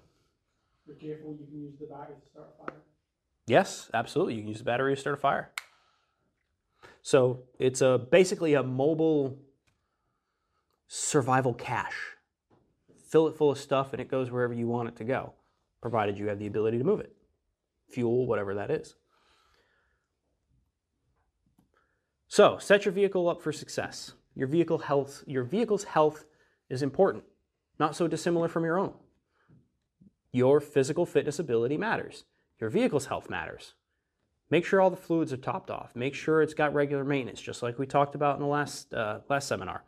Be careful, you can use the battery to start a fire. Yes, absolutely. You can use the battery to start a fire. So it's basically a mobile survival cache. Fill it full of stuff and it goes wherever you want it to go, provided you have the ability to move it. Fuel, whatever that is. So set your vehicle up for success. Your vehicle's health is important, not so dissimilar from your own. Your physical fitness ability matters. Your vehicle's health matters. Make sure all the fluids are topped off. Make sure it's got regular maintenance, just like we talked about in the last seminar.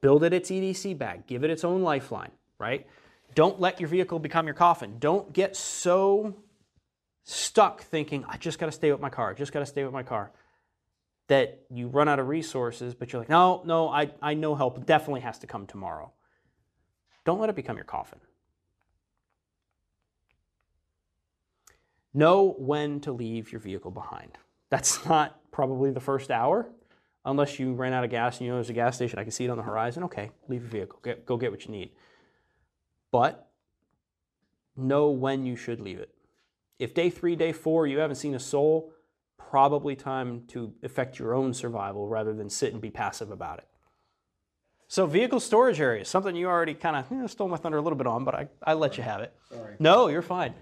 Build it its EDC bag. Give it its own lifeline, right? Don't let your vehicle become your coffin. Don't get so stuck thinking, I just got to stay with my car. I just got to stay with my car. That you run out of resources, but you're like, no, I know help definitely has to come tomorrow. Don't let it become your coffin. Know when to leave your vehicle behind. That's not probably the first hour, unless you ran out of gas and you know there's a gas station, I can see it on the horizon. Okay, leave your vehicle, go get what you need. But know when you should leave it. If day three, day four, you haven't seen a soul, probably time to effect your own survival rather than sit and be passive about it. So vehicle storage areas, something you already kind of stole my thunder a little bit on, but I let you have it. Sorry. No, you're fine.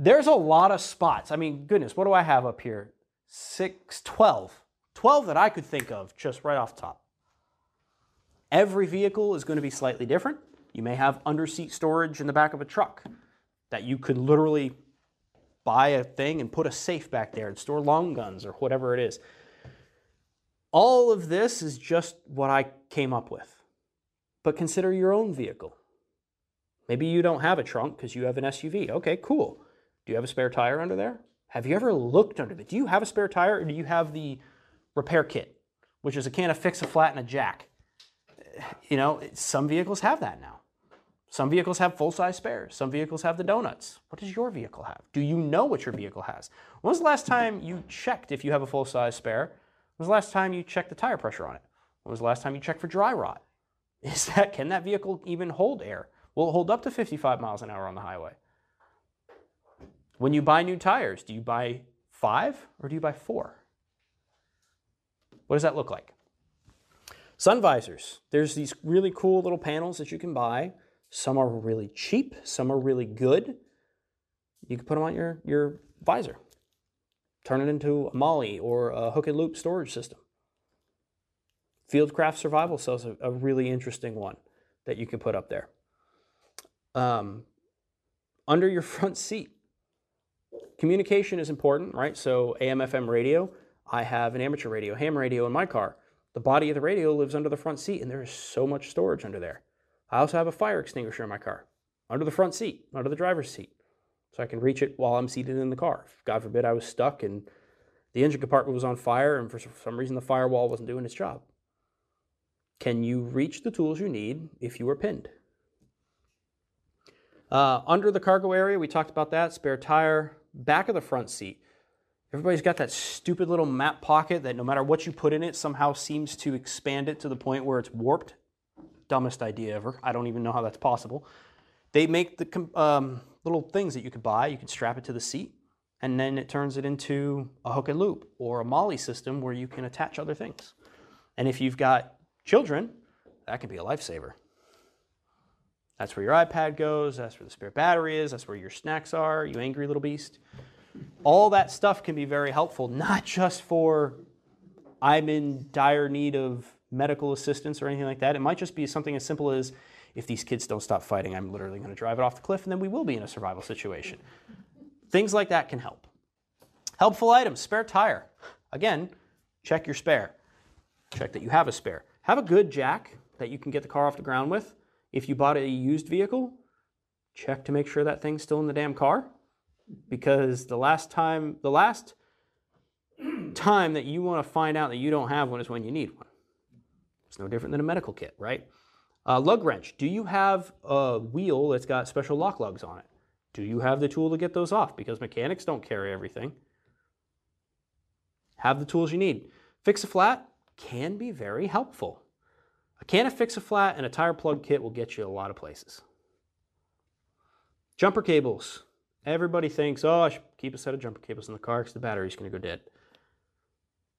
There's a lot of spots. I mean, goodness, what do I have up here? 12 that I could think of just right off the top. Every vehicle is going to be slightly different. You may have under-seat storage in the back of a truck that you could literally buy a thing and put a safe back there and store long guns or whatever it is. All of this is just what I came up with. But consider your own vehicle. Maybe you don't have a trunk because you have an SUV. Okay, cool. Do you have a spare tire under there? Have you ever looked under it? Do you have a spare tire, or do you have the repair kit, which is a can of Fix-A-Flat and a jack? You know, some vehicles have that now. Some vehicles have full-size spares. Some vehicles have the donuts. What does your vehicle have? Do you know what your vehicle has? When was the last time you checked if you have a full-size spare? When was the last time you checked the tire pressure on it? When was the last time you checked for dry rot? Can that vehicle even hold air? Will it hold up to 55 miles an hour on the highway? When you buy new tires, do you buy 5 or do you buy 4? What does that look like? Sun visors. There's these really cool little panels that you can buy. Some are really cheap. Some are really good. You can put them on your visor. Turn it into a MOLLE or a hook and loop storage system. Fieldcraft Survival sells a really interesting one that you can put up there. Under your front seat. Communication is important, right? So AM, FM radio. I have an amateur radio, ham radio in my car. The body of the radio lives under the front seat, and there is so much storage under there. I also have a fire extinguisher in my car, under the front seat, under the driver's seat, so I can reach it while I'm seated in the car. If, God forbid, I was stuck and the engine compartment was on fire, and for some reason the firewall wasn't doing its job. Can you reach the tools you need if you are pinned? Under the cargo area, we talked about that, spare tire, back of the front seat. Everybody's got that stupid little map pocket that no matter what you put in it, somehow seems to expand it to the point where it's warped. Dumbest idea ever. I don't even know how that's possible. They make the little things that you could buy. You can strap it to the seat, and then it turns it into a hook and loop or a MOLLE system where you can attach other things. And if you've got children, that can be a lifesaver. That's where your iPad goes. That's where the spare battery is. That's where your snacks are, you angry little beast. All that stuff can be very helpful, not just for I'm in dire need of medical assistance or anything like that. It might just be something as simple as, if these kids don't stop fighting, I'm literally going to drive it off the cliff, and then we will be in a survival situation. Things like that can help. Helpful items, spare tire. Again, check your spare. Check that you have a spare. Have a good jack that you can get the car off the ground with. If you bought a used vehicle, check to make sure that thing's still in the damn car. Because the last time that you want to find out that you don't have one is when you need one. It's no different than a medical kit, right? Lug wrench. Do you have a wheel that's got special lock lugs on it? Do you have the tool to get those off? Because mechanics don't carry everything. Have the tools you need. Fix-A-Flat can be very helpful. A can of Fix-A-Flat and a tire plug kit will get you a lot of places. Jumper cables. Everybody thinks, oh, I should keep a set of jumper cables in the car because the battery's going to go dead.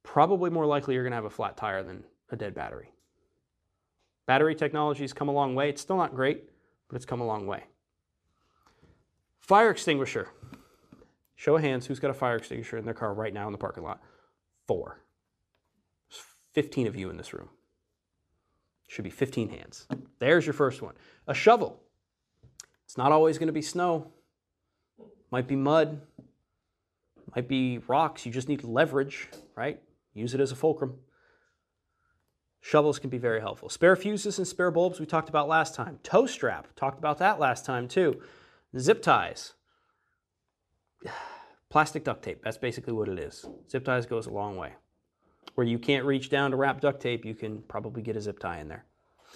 Probably more likely you're going to have a flat tire than a dead battery. Battery technology's come a long way. It's still not great, but it's come a long way. Fire extinguisher. Show of hands, who's got a fire extinguisher in their car right now in the parking lot? 4. There's 15 of you in this room. Should be 15 hands. There's your first one. A shovel. It's not always going to be snow. Might be mud, might be rocks. You just need leverage, right? Use it as a fulcrum. Shovels can be very helpful. Spare fuses and spare bulbs we talked about last time. Toe strap, talked about that last time too. Zip ties. Plastic duct tape, that's basically what it is. Zip ties goes a long way. Where you can't reach down to wrap duct tape, you can probably get a zip tie in there.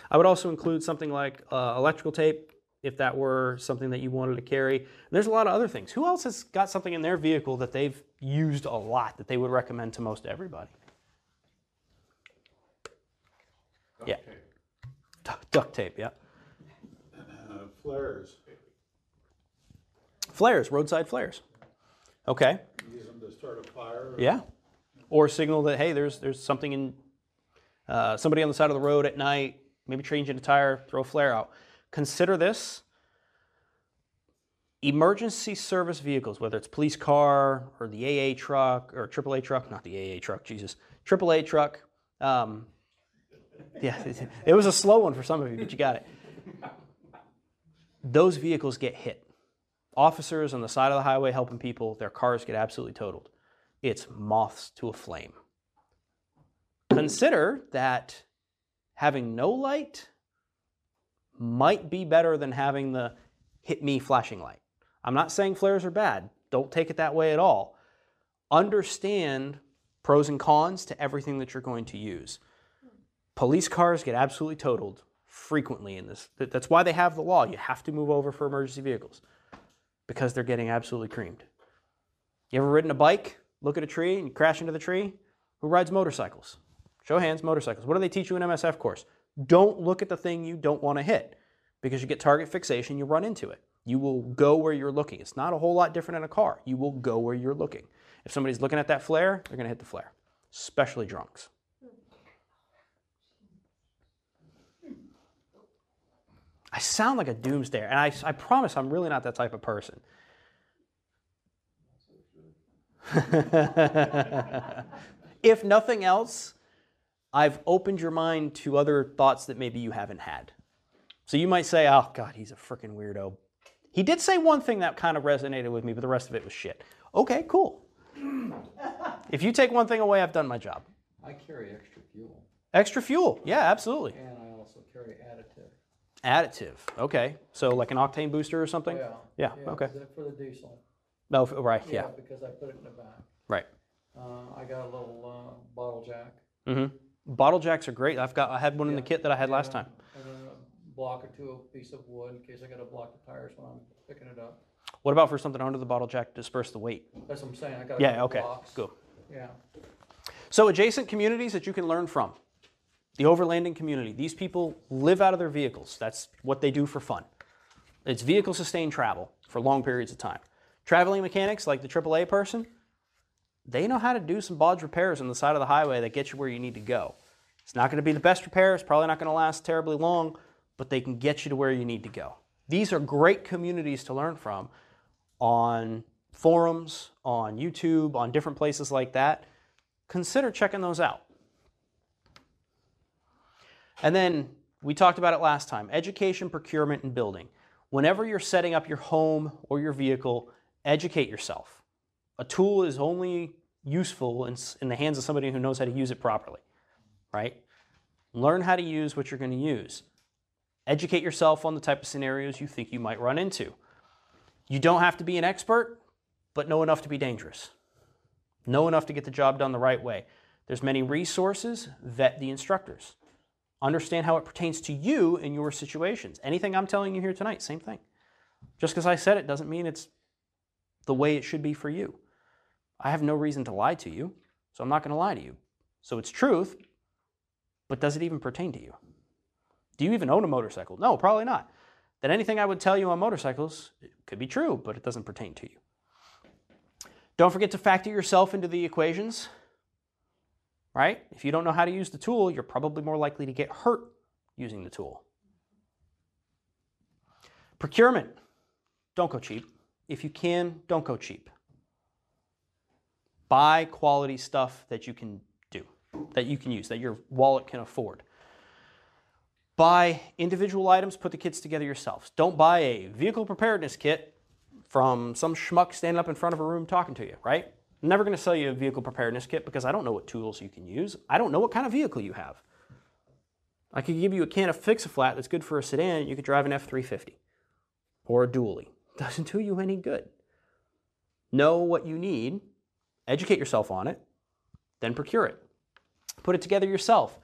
I would also include something like electrical tape, if that were something that you wanted to carry. And there's a lot of other things. Who else has got something in their vehicle that they've used a lot that they would recommend to most everybody? Duct tape, yeah. Flares. Flares, roadside flares. Okay. Use them to start a fire. Or... yeah. Or signal that, hey, there's something in, somebody on the side of the road at night, maybe change in a tire, throw a flare out. Consider this, Emergency service vehicles, whether it's police car or the AA truck or AAA truck, not the AA truck, Jesus, AAA truck. Yeah, it was a slow one for some of you, but you got it. Those vehicles get hit. Officers on the side of the highway helping people, their cars get absolutely totaled. It's moths to a flame. Consider that having no light might be better than having the hit me flashing light. I'm not saying flares are bad. Don't take it that way at all. Understand pros and cons to everything that you're going to use. Police cars get absolutely totaled frequently in this. That's why they have the law. You have to move over for emergency vehicles because they're getting absolutely creamed. You ever ridden a bike, look at a tree, and you crash into the tree? Who rides motorcycles? Show hands, motorcycles. What do they teach you in MSF course? Don't look at the thing you don't want to hit. Because you get target fixation, you run into it. You will go where you're looking. It's not a whole lot different in a car. You will go where you're looking. If somebody's looking at that flare, they're going to hit the flare, especially drunks. I sound like a doomsdayer, and I promise I'm really not that type of person. If nothing else, I've opened your mind to other thoughts that maybe you haven't had. So you might say, oh, God, he's a freaking weirdo. He did say one thing that kind of resonated with me, but the rest of it was shit. Okay, cool. If you take one thing away, I've done my job. I carry extra fuel. Extra fuel. Yeah, absolutely. And I also carry additive. Additive. Okay. So like an octane booster or something? Yeah. Yeah, okay. For the diesel. No, right, yeah. Because I put it in the back. Right. I got a little bottle jack. Mm-hmm. Bottle jacks are great. I had one in the kit that I had last time. Block or two a piece of wood in case I got to block the tires when I'm picking it up. What about for something under the bottle jack to disperse the weight? That's what I'm saying. I got blocks. Cool. Yeah. So adjacent communities that you can learn from. The overlanding community. These people live out of their vehicles. That's what they do for fun. It's vehicle sustained travel for long periods of time. Traveling mechanics like the AAA person, they know how to do some bodge repairs on the side of the highway that get you where you need to go. It's not going to be the best repair. It's probably not going to last terribly long, but they can get you to where you need to go. These are great communities to learn from on forums, on YouTube, on different places like that. Consider checking those out. And then we talked about it last time, education, procurement, and building. Whenever you're setting up your home or your vehicle, educate yourself. A tool is only useful in the hands of somebody who knows how to use it properly, right? Learn how to use what you're going to use. Educate yourself on the type of scenarios you think you might run into. You don't have to be an expert, but know enough to be dangerous. Know enough to get the job done the right way. There's many resources. Vet the instructors. Understand how it pertains to you in your situations. Anything I'm telling you here tonight, same thing. Just because I said it doesn't mean it's the way it should be for you. I have no reason to lie to you, so I'm not going to lie to you. So it's truth, but does it even pertain to you? Do you even own a motorcycle? No, probably not. Then anything I would tell you on motorcycles could be true, but it doesn't pertain to you. Don't forget to factor yourself into the equations, right? If you don't know how to use the tool, you're probably more likely to get hurt using the tool. Procurement. Don't go cheap. If you can, don't go cheap. Buy quality stuff that you can do, that you can use, that your wallet can afford. Buy individual items, put the kits together yourselves. Don't buy a vehicle preparedness kit from some schmuck standing up in front of a room talking to you, right? I'm never going to sell you a vehicle preparedness kit because I don't know what tools you can use. I don't know what kind of vehicle you have. I could give you a can of Fix-A-Flat that's good for a sedan, you could drive an F-350 or a dually. Doesn't do you any good. Know what you need, educate yourself on it, then procure it. Put it together yourself.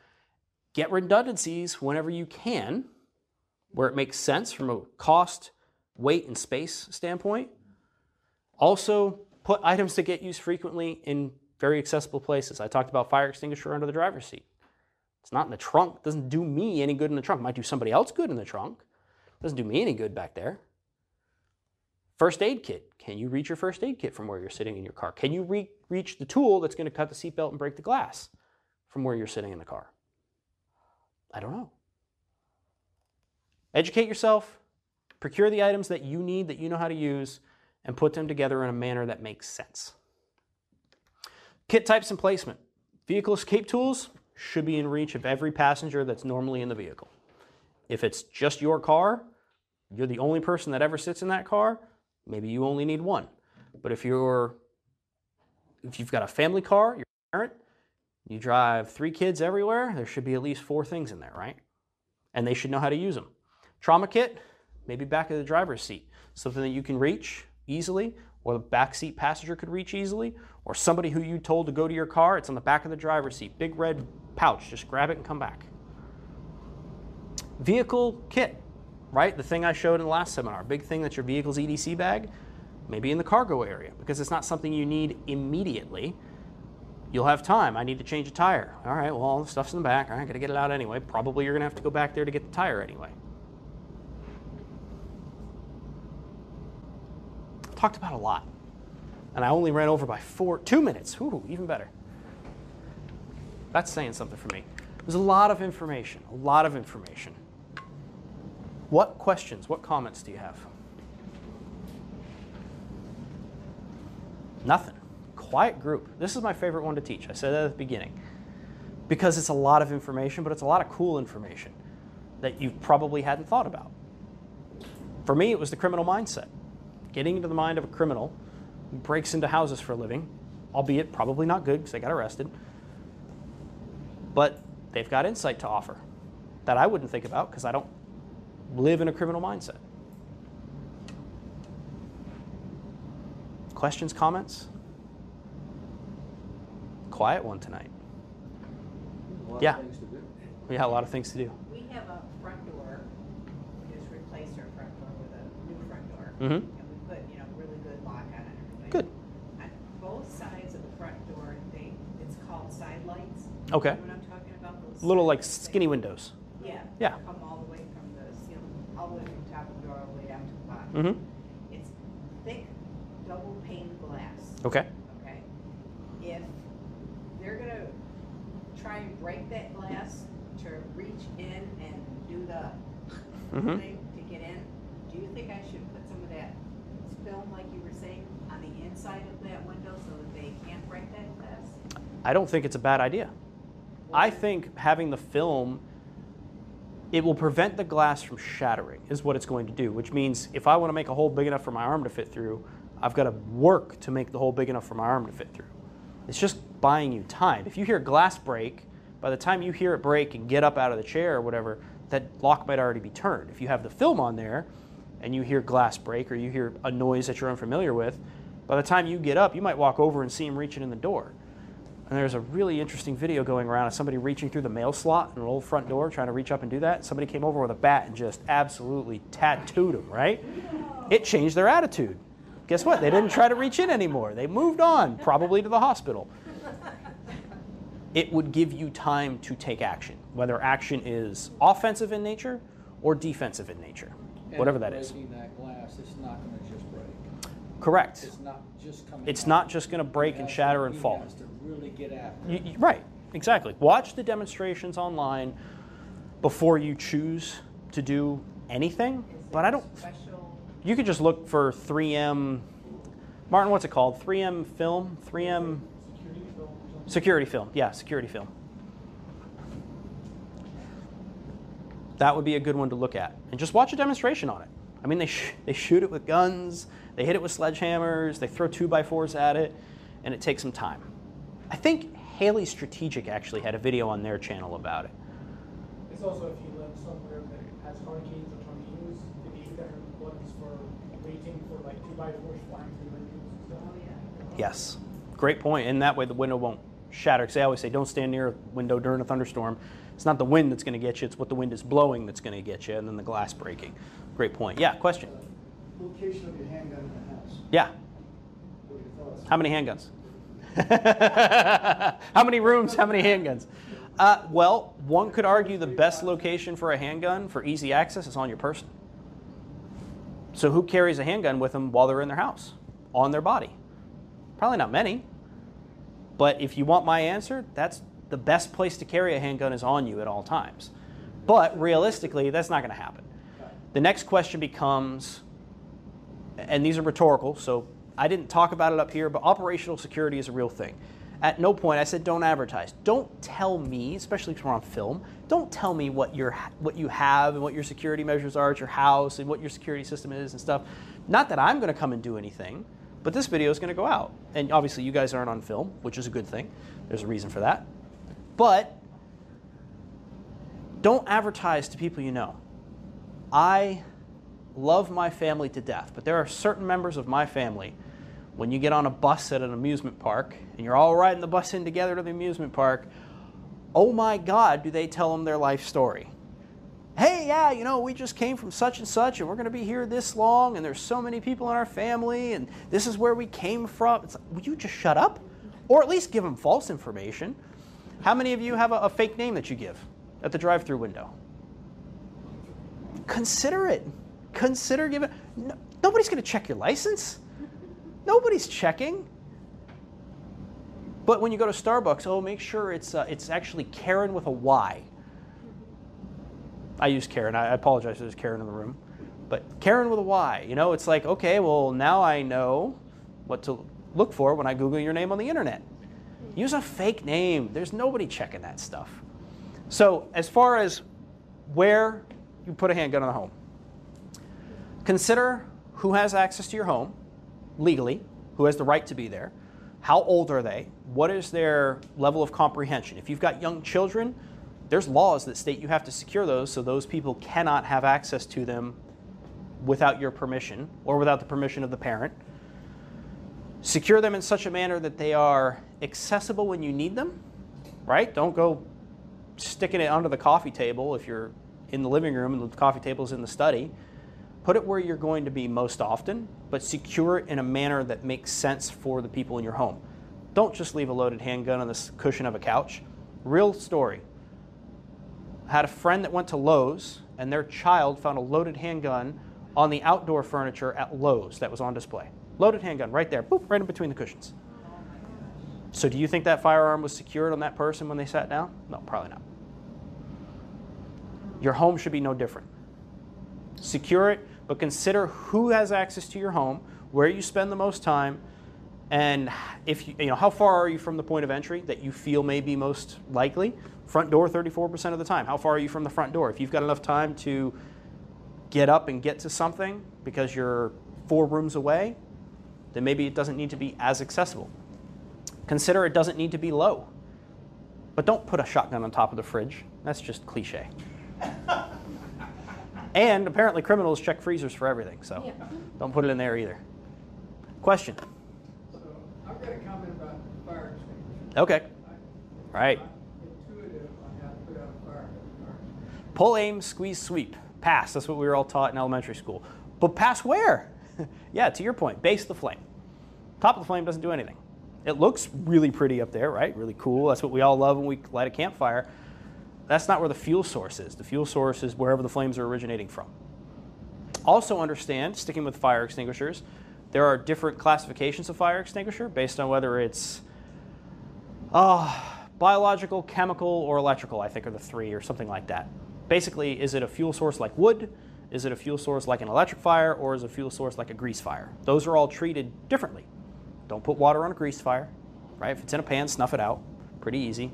Get redundancies whenever you can, where it makes sense from a cost, weight, and space standpoint. Also, put items that get used frequently in very accessible places. I talked about fire extinguisher under the driver's seat. It's not in the trunk. It doesn't do me any good in the trunk. It might do somebody else good in the trunk. It doesn't do me any good back there. First aid kit. Can you reach your first aid kit from where you're sitting in your car? Can you reach the tool that's going to cut the seatbelt and break the glass from where you're sitting in the car? I don't know. Educate yourself, Procure the items that you need, that you know how to use, and put them together in a manner that makes sense. Kit types and placement. Vehicle escape tools should be in reach of every passenger that's normally in the vehicle. If it's just your car, you're the only person that ever sits in that car, maybe you only need one. But if you've got a family car, you're a parent, you drive 3 kids everywhere, there should be at least 4 things in there, right? And they should know how to use them. Trauma kit, maybe back of the driver's seat, something that you can reach easily, or the backseat passenger could reach easily, or somebody who you told to go to your car, it's on the back of the driver's seat, big red pouch, just grab it and come back. Vehicle kit, right? The thing I showed in the last seminar, big thing that's your vehicle's EDC bag, maybe in the cargo area, because it's not something you need immediately. You'll have time. I need to change a tire. All right, well, all the stuff's in the back. All right, I gotta get it out anyway. Probably you're gonna have to go back there to get the tire anyway. Talked about a lot, and I only ran over by 2 minutes. Ooh, even better. That's saying something for me. There's a lot of information, a lot of information. What questions, what comments do you have? Nothing. Quiet group. This is my favorite one to teach. I said that at the beginning because it's a lot of information, but it's a lot of cool information that you probably hadn't thought about. For me, it was the criminal mindset. Getting into the mind of a criminal who breaks into houses for a living, albeit probably not good because they got arrested, but they've got insight to offer that I wouldn't think about because I don't live in a criminal mindset. Questions, comments? Quiet one tonight. Yeah. We have a lot of things to do. We have a front door. We just replaced our front door with a new front door. Mm-hmm. Okay. When I'm talking about those little like skinny windows. Yeah. Yeah. Come all the way from the ceiling, all the way from the top of the door, all the way down to the bottom. Mm-hmm. It's thick, double pane glass. Okay. Okay. If they're gonna try and break that glass to reach in and do the thing to get in, do you think I should put some of that film, like you were saying, on the inside of that window so that they can't break that glass? I don't think it's a bad idea. I think having the film, it will prevent the glass from shattering is what it's going to do, which means if I want to make a hole big enough for my arm to fit through, I've got to work to make the hole big enough for my arm to fit through. It's just buying you time. If you hear glass break, by the time you hear it break and get up out of the chair or whatever, that lock might already be turned. If you have the film on there and you hear glass break or you hear a noise that you're unfamiliar with, by the time you get up, you might walk over and see him reaching in the door. And there's a really interesting video going around of somebody reaching through the mail slot in an old front door trying to reach up and do that. Somebody came over with a bat and just absolutely tattooed them, right? It changed their attitude. Guess what? They didn't try to reach in anymore. They moved on, probably to the hospital. It would give you time to take action, whether action is offensive in nature or defensive in nature, whatever that is. Breaking that glass, it's not going to just break. Correct. It's not just coming out. Not just going to break and shatter and fall. Really get after it. Right, exactly. Watch the demonstrations online before you choose to do anything. But I don't. You could just look for 3M. Martin, what's it called? 3M film. 3M security film. Yeah, security film. That would be a good one to look at, and just watch a demonstration on it. I mean, they shoot it with guns. They hit it with sledgehammers. They throw 2x4s at it, and it takes some time. I think Haley Strategic actually had a video on their channel about it. It's also if you live somewhere that has hurricanes or tornadoes, they use their buttons for waiting for like 2x4s flying through windows and stuff. Oh, yeah. Yes, great point. And that way the window won't shatter. Because they always say don't stand near a window during a thunderstorm. It's not the wind that's going to get you, it's what the wind is blowing that's going to get you, and then the glass breaking. Great point. Yeah, question? Location of your handgun in the house. Yeah. What are your thoughts? How many handguns? How many rooms, how many handguns? Well, one could argue the best location for a handgun for easy access is on your person. So who carries a handgun with them while they're in their house, on their body? Probably not many. But if you want my answer, that's the best place to carry a handgun is on you at all times. But realistically, that's not going to happen. The next question becomes, and these are rhetorical, so I didn't talk about it up here, but operational security is a real thing. At no point I said don't advertise. Don't tell me, especially because we're on film, don't tell me what you have and what your security measures are at your house and what your security system is and stuff. Not that I'm going to come and do anything, but this video is going to go out. And obviously you guys aren't on film, which is a good thing. There's a reason for that. But don't advertise to people you know. I love my family to death, but there are certain members of my family, when you get on a bus at an amusement park and you're all riding the bus in together to the amusement park, oh my God, do they tell them their life story. Hey, yeah, you know, we just came from such and such and we're going to be here this long and there's so many people in our family and this is where we came from. It's like, would you just shut up? Or at least give them false information. How many of you have a fake name that you give at the drive-thru window? Consider it. Consider giving. No, nobody's going to check your license. Nobody's checking. But when you go to Starbucks, oh, make sure it's actually Karen with a Y. I use Karen. I apologize if there's Karen in the room, but Karen with a Y. You know, it's like, okay, well now I know what to look for when I Google your name on the internet. Use a fake name. There's nobody checking that stuff. So as far as where you put a handgun in the home. Consider who has access to your home legally, who has the right to be there, how old are they, what is their level of comprehension. If you've got young children, there's laws that state you have to secure those so those people cannot have access to them without your permission or without the permission of the parent. Secure them in such a manner that they are accessible when you need them, right? Don't go sticking it under the coffee table if you're in the living room and the coffee table's in the study. Put it where you're going to be most often, but secure it in a manner that makes sense for the people in your home. Don't just leave a loaded handgun on the cushion of a couch. Real story. I had a friend that went to Lowe's, and their child found a loaded handgun on the outdoor furniture at Lowe's that was on display. Loaded handgun right there, boop, right in between the cushions. So do you think that firearm was secured on that person when they sat down? No, probably not. Your home should be no different. Secure it, but consider who has access to your home, where you spend the most time, and if you know how far are you from the point of entry that you feel may be most likely. Front door 34% of the time. How far are you from the front door? If you've got enough time to get up and get to something because you're 4 rooms away, then maybe it doesn't need to be as accessible. Consider it doesn't need to be low. But don't put a shotgun on top of the fridge. That's just cliche. And apparently criminals check freezers for everything, so yeah. Don't put it in there either. Question? So, I've got a comment about the fire extinguisher. Okay. Right. Intuitive on how to put out a fire. Pull, aim, squeeze, sweep. Pass. That's what we were all taught in elementary school. But pass where? Yeah, to your point. Base the flame. Top of the flame doesn't do anything. It looks really pretty up there, right? Really cool. That's what we all love when we light a campfire. That's not where the fuel source is. The fuel source is wherever the flames are originating from. Also understand, sticking with fire extinguishers, there are different classifications of fire extinguisher based on whether it's biological, chemical, or electrical, I think are the three, or something like that. Basically, is it a fuel source like wood? Is it a fuel source like an electric fire? Or is it a fuel source like a grease fire? Those are all treated differently. Don't put water on a grease fire, right? If it's in a pan, snuff it out. Pretty easy.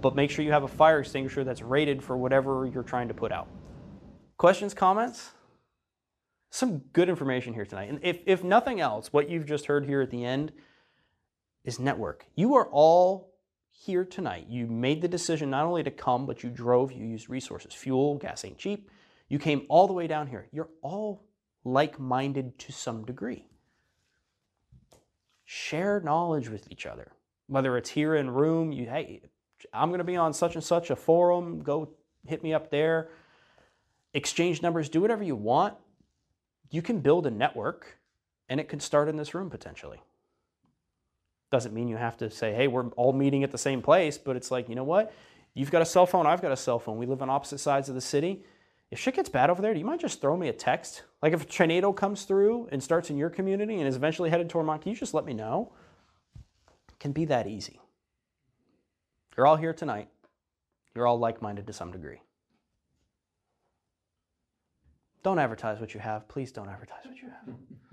But make sure you have a fire extinguisher that's rated for whatever you're trying to put out. Questions, comments? Some good information here tonight. And if nothing else, what you've just heard here at the end is network. You are all here tonight. You made the decision not only to come, but you drove, you used resources. Fuel, gas ain't cheap. You came all the way down here. You're all like-minded to some degree. Share knowledge with each other. Whether it's here in room, hey, I'm going to be on such and such a forum, go hit me up there. Exchange numbers, do whatever you want. You can build a network, and it could start in this room potentially. Doesn't mean you have to say, hey, we're all meeting at the same place, but it's like, you know what? You've got a cell phone, I've got a cell phone. We live on opposite sides of the city. If shit gets bad over there, do you mind just throw me a text? Like if a tornado comes through and starts in your community and is eventually headed toward Montecito, you just let me know. It can be that easy. You're all here tonight. You're all like-minded to some degree. Don't advertise what you have. Please don't advertise what you have.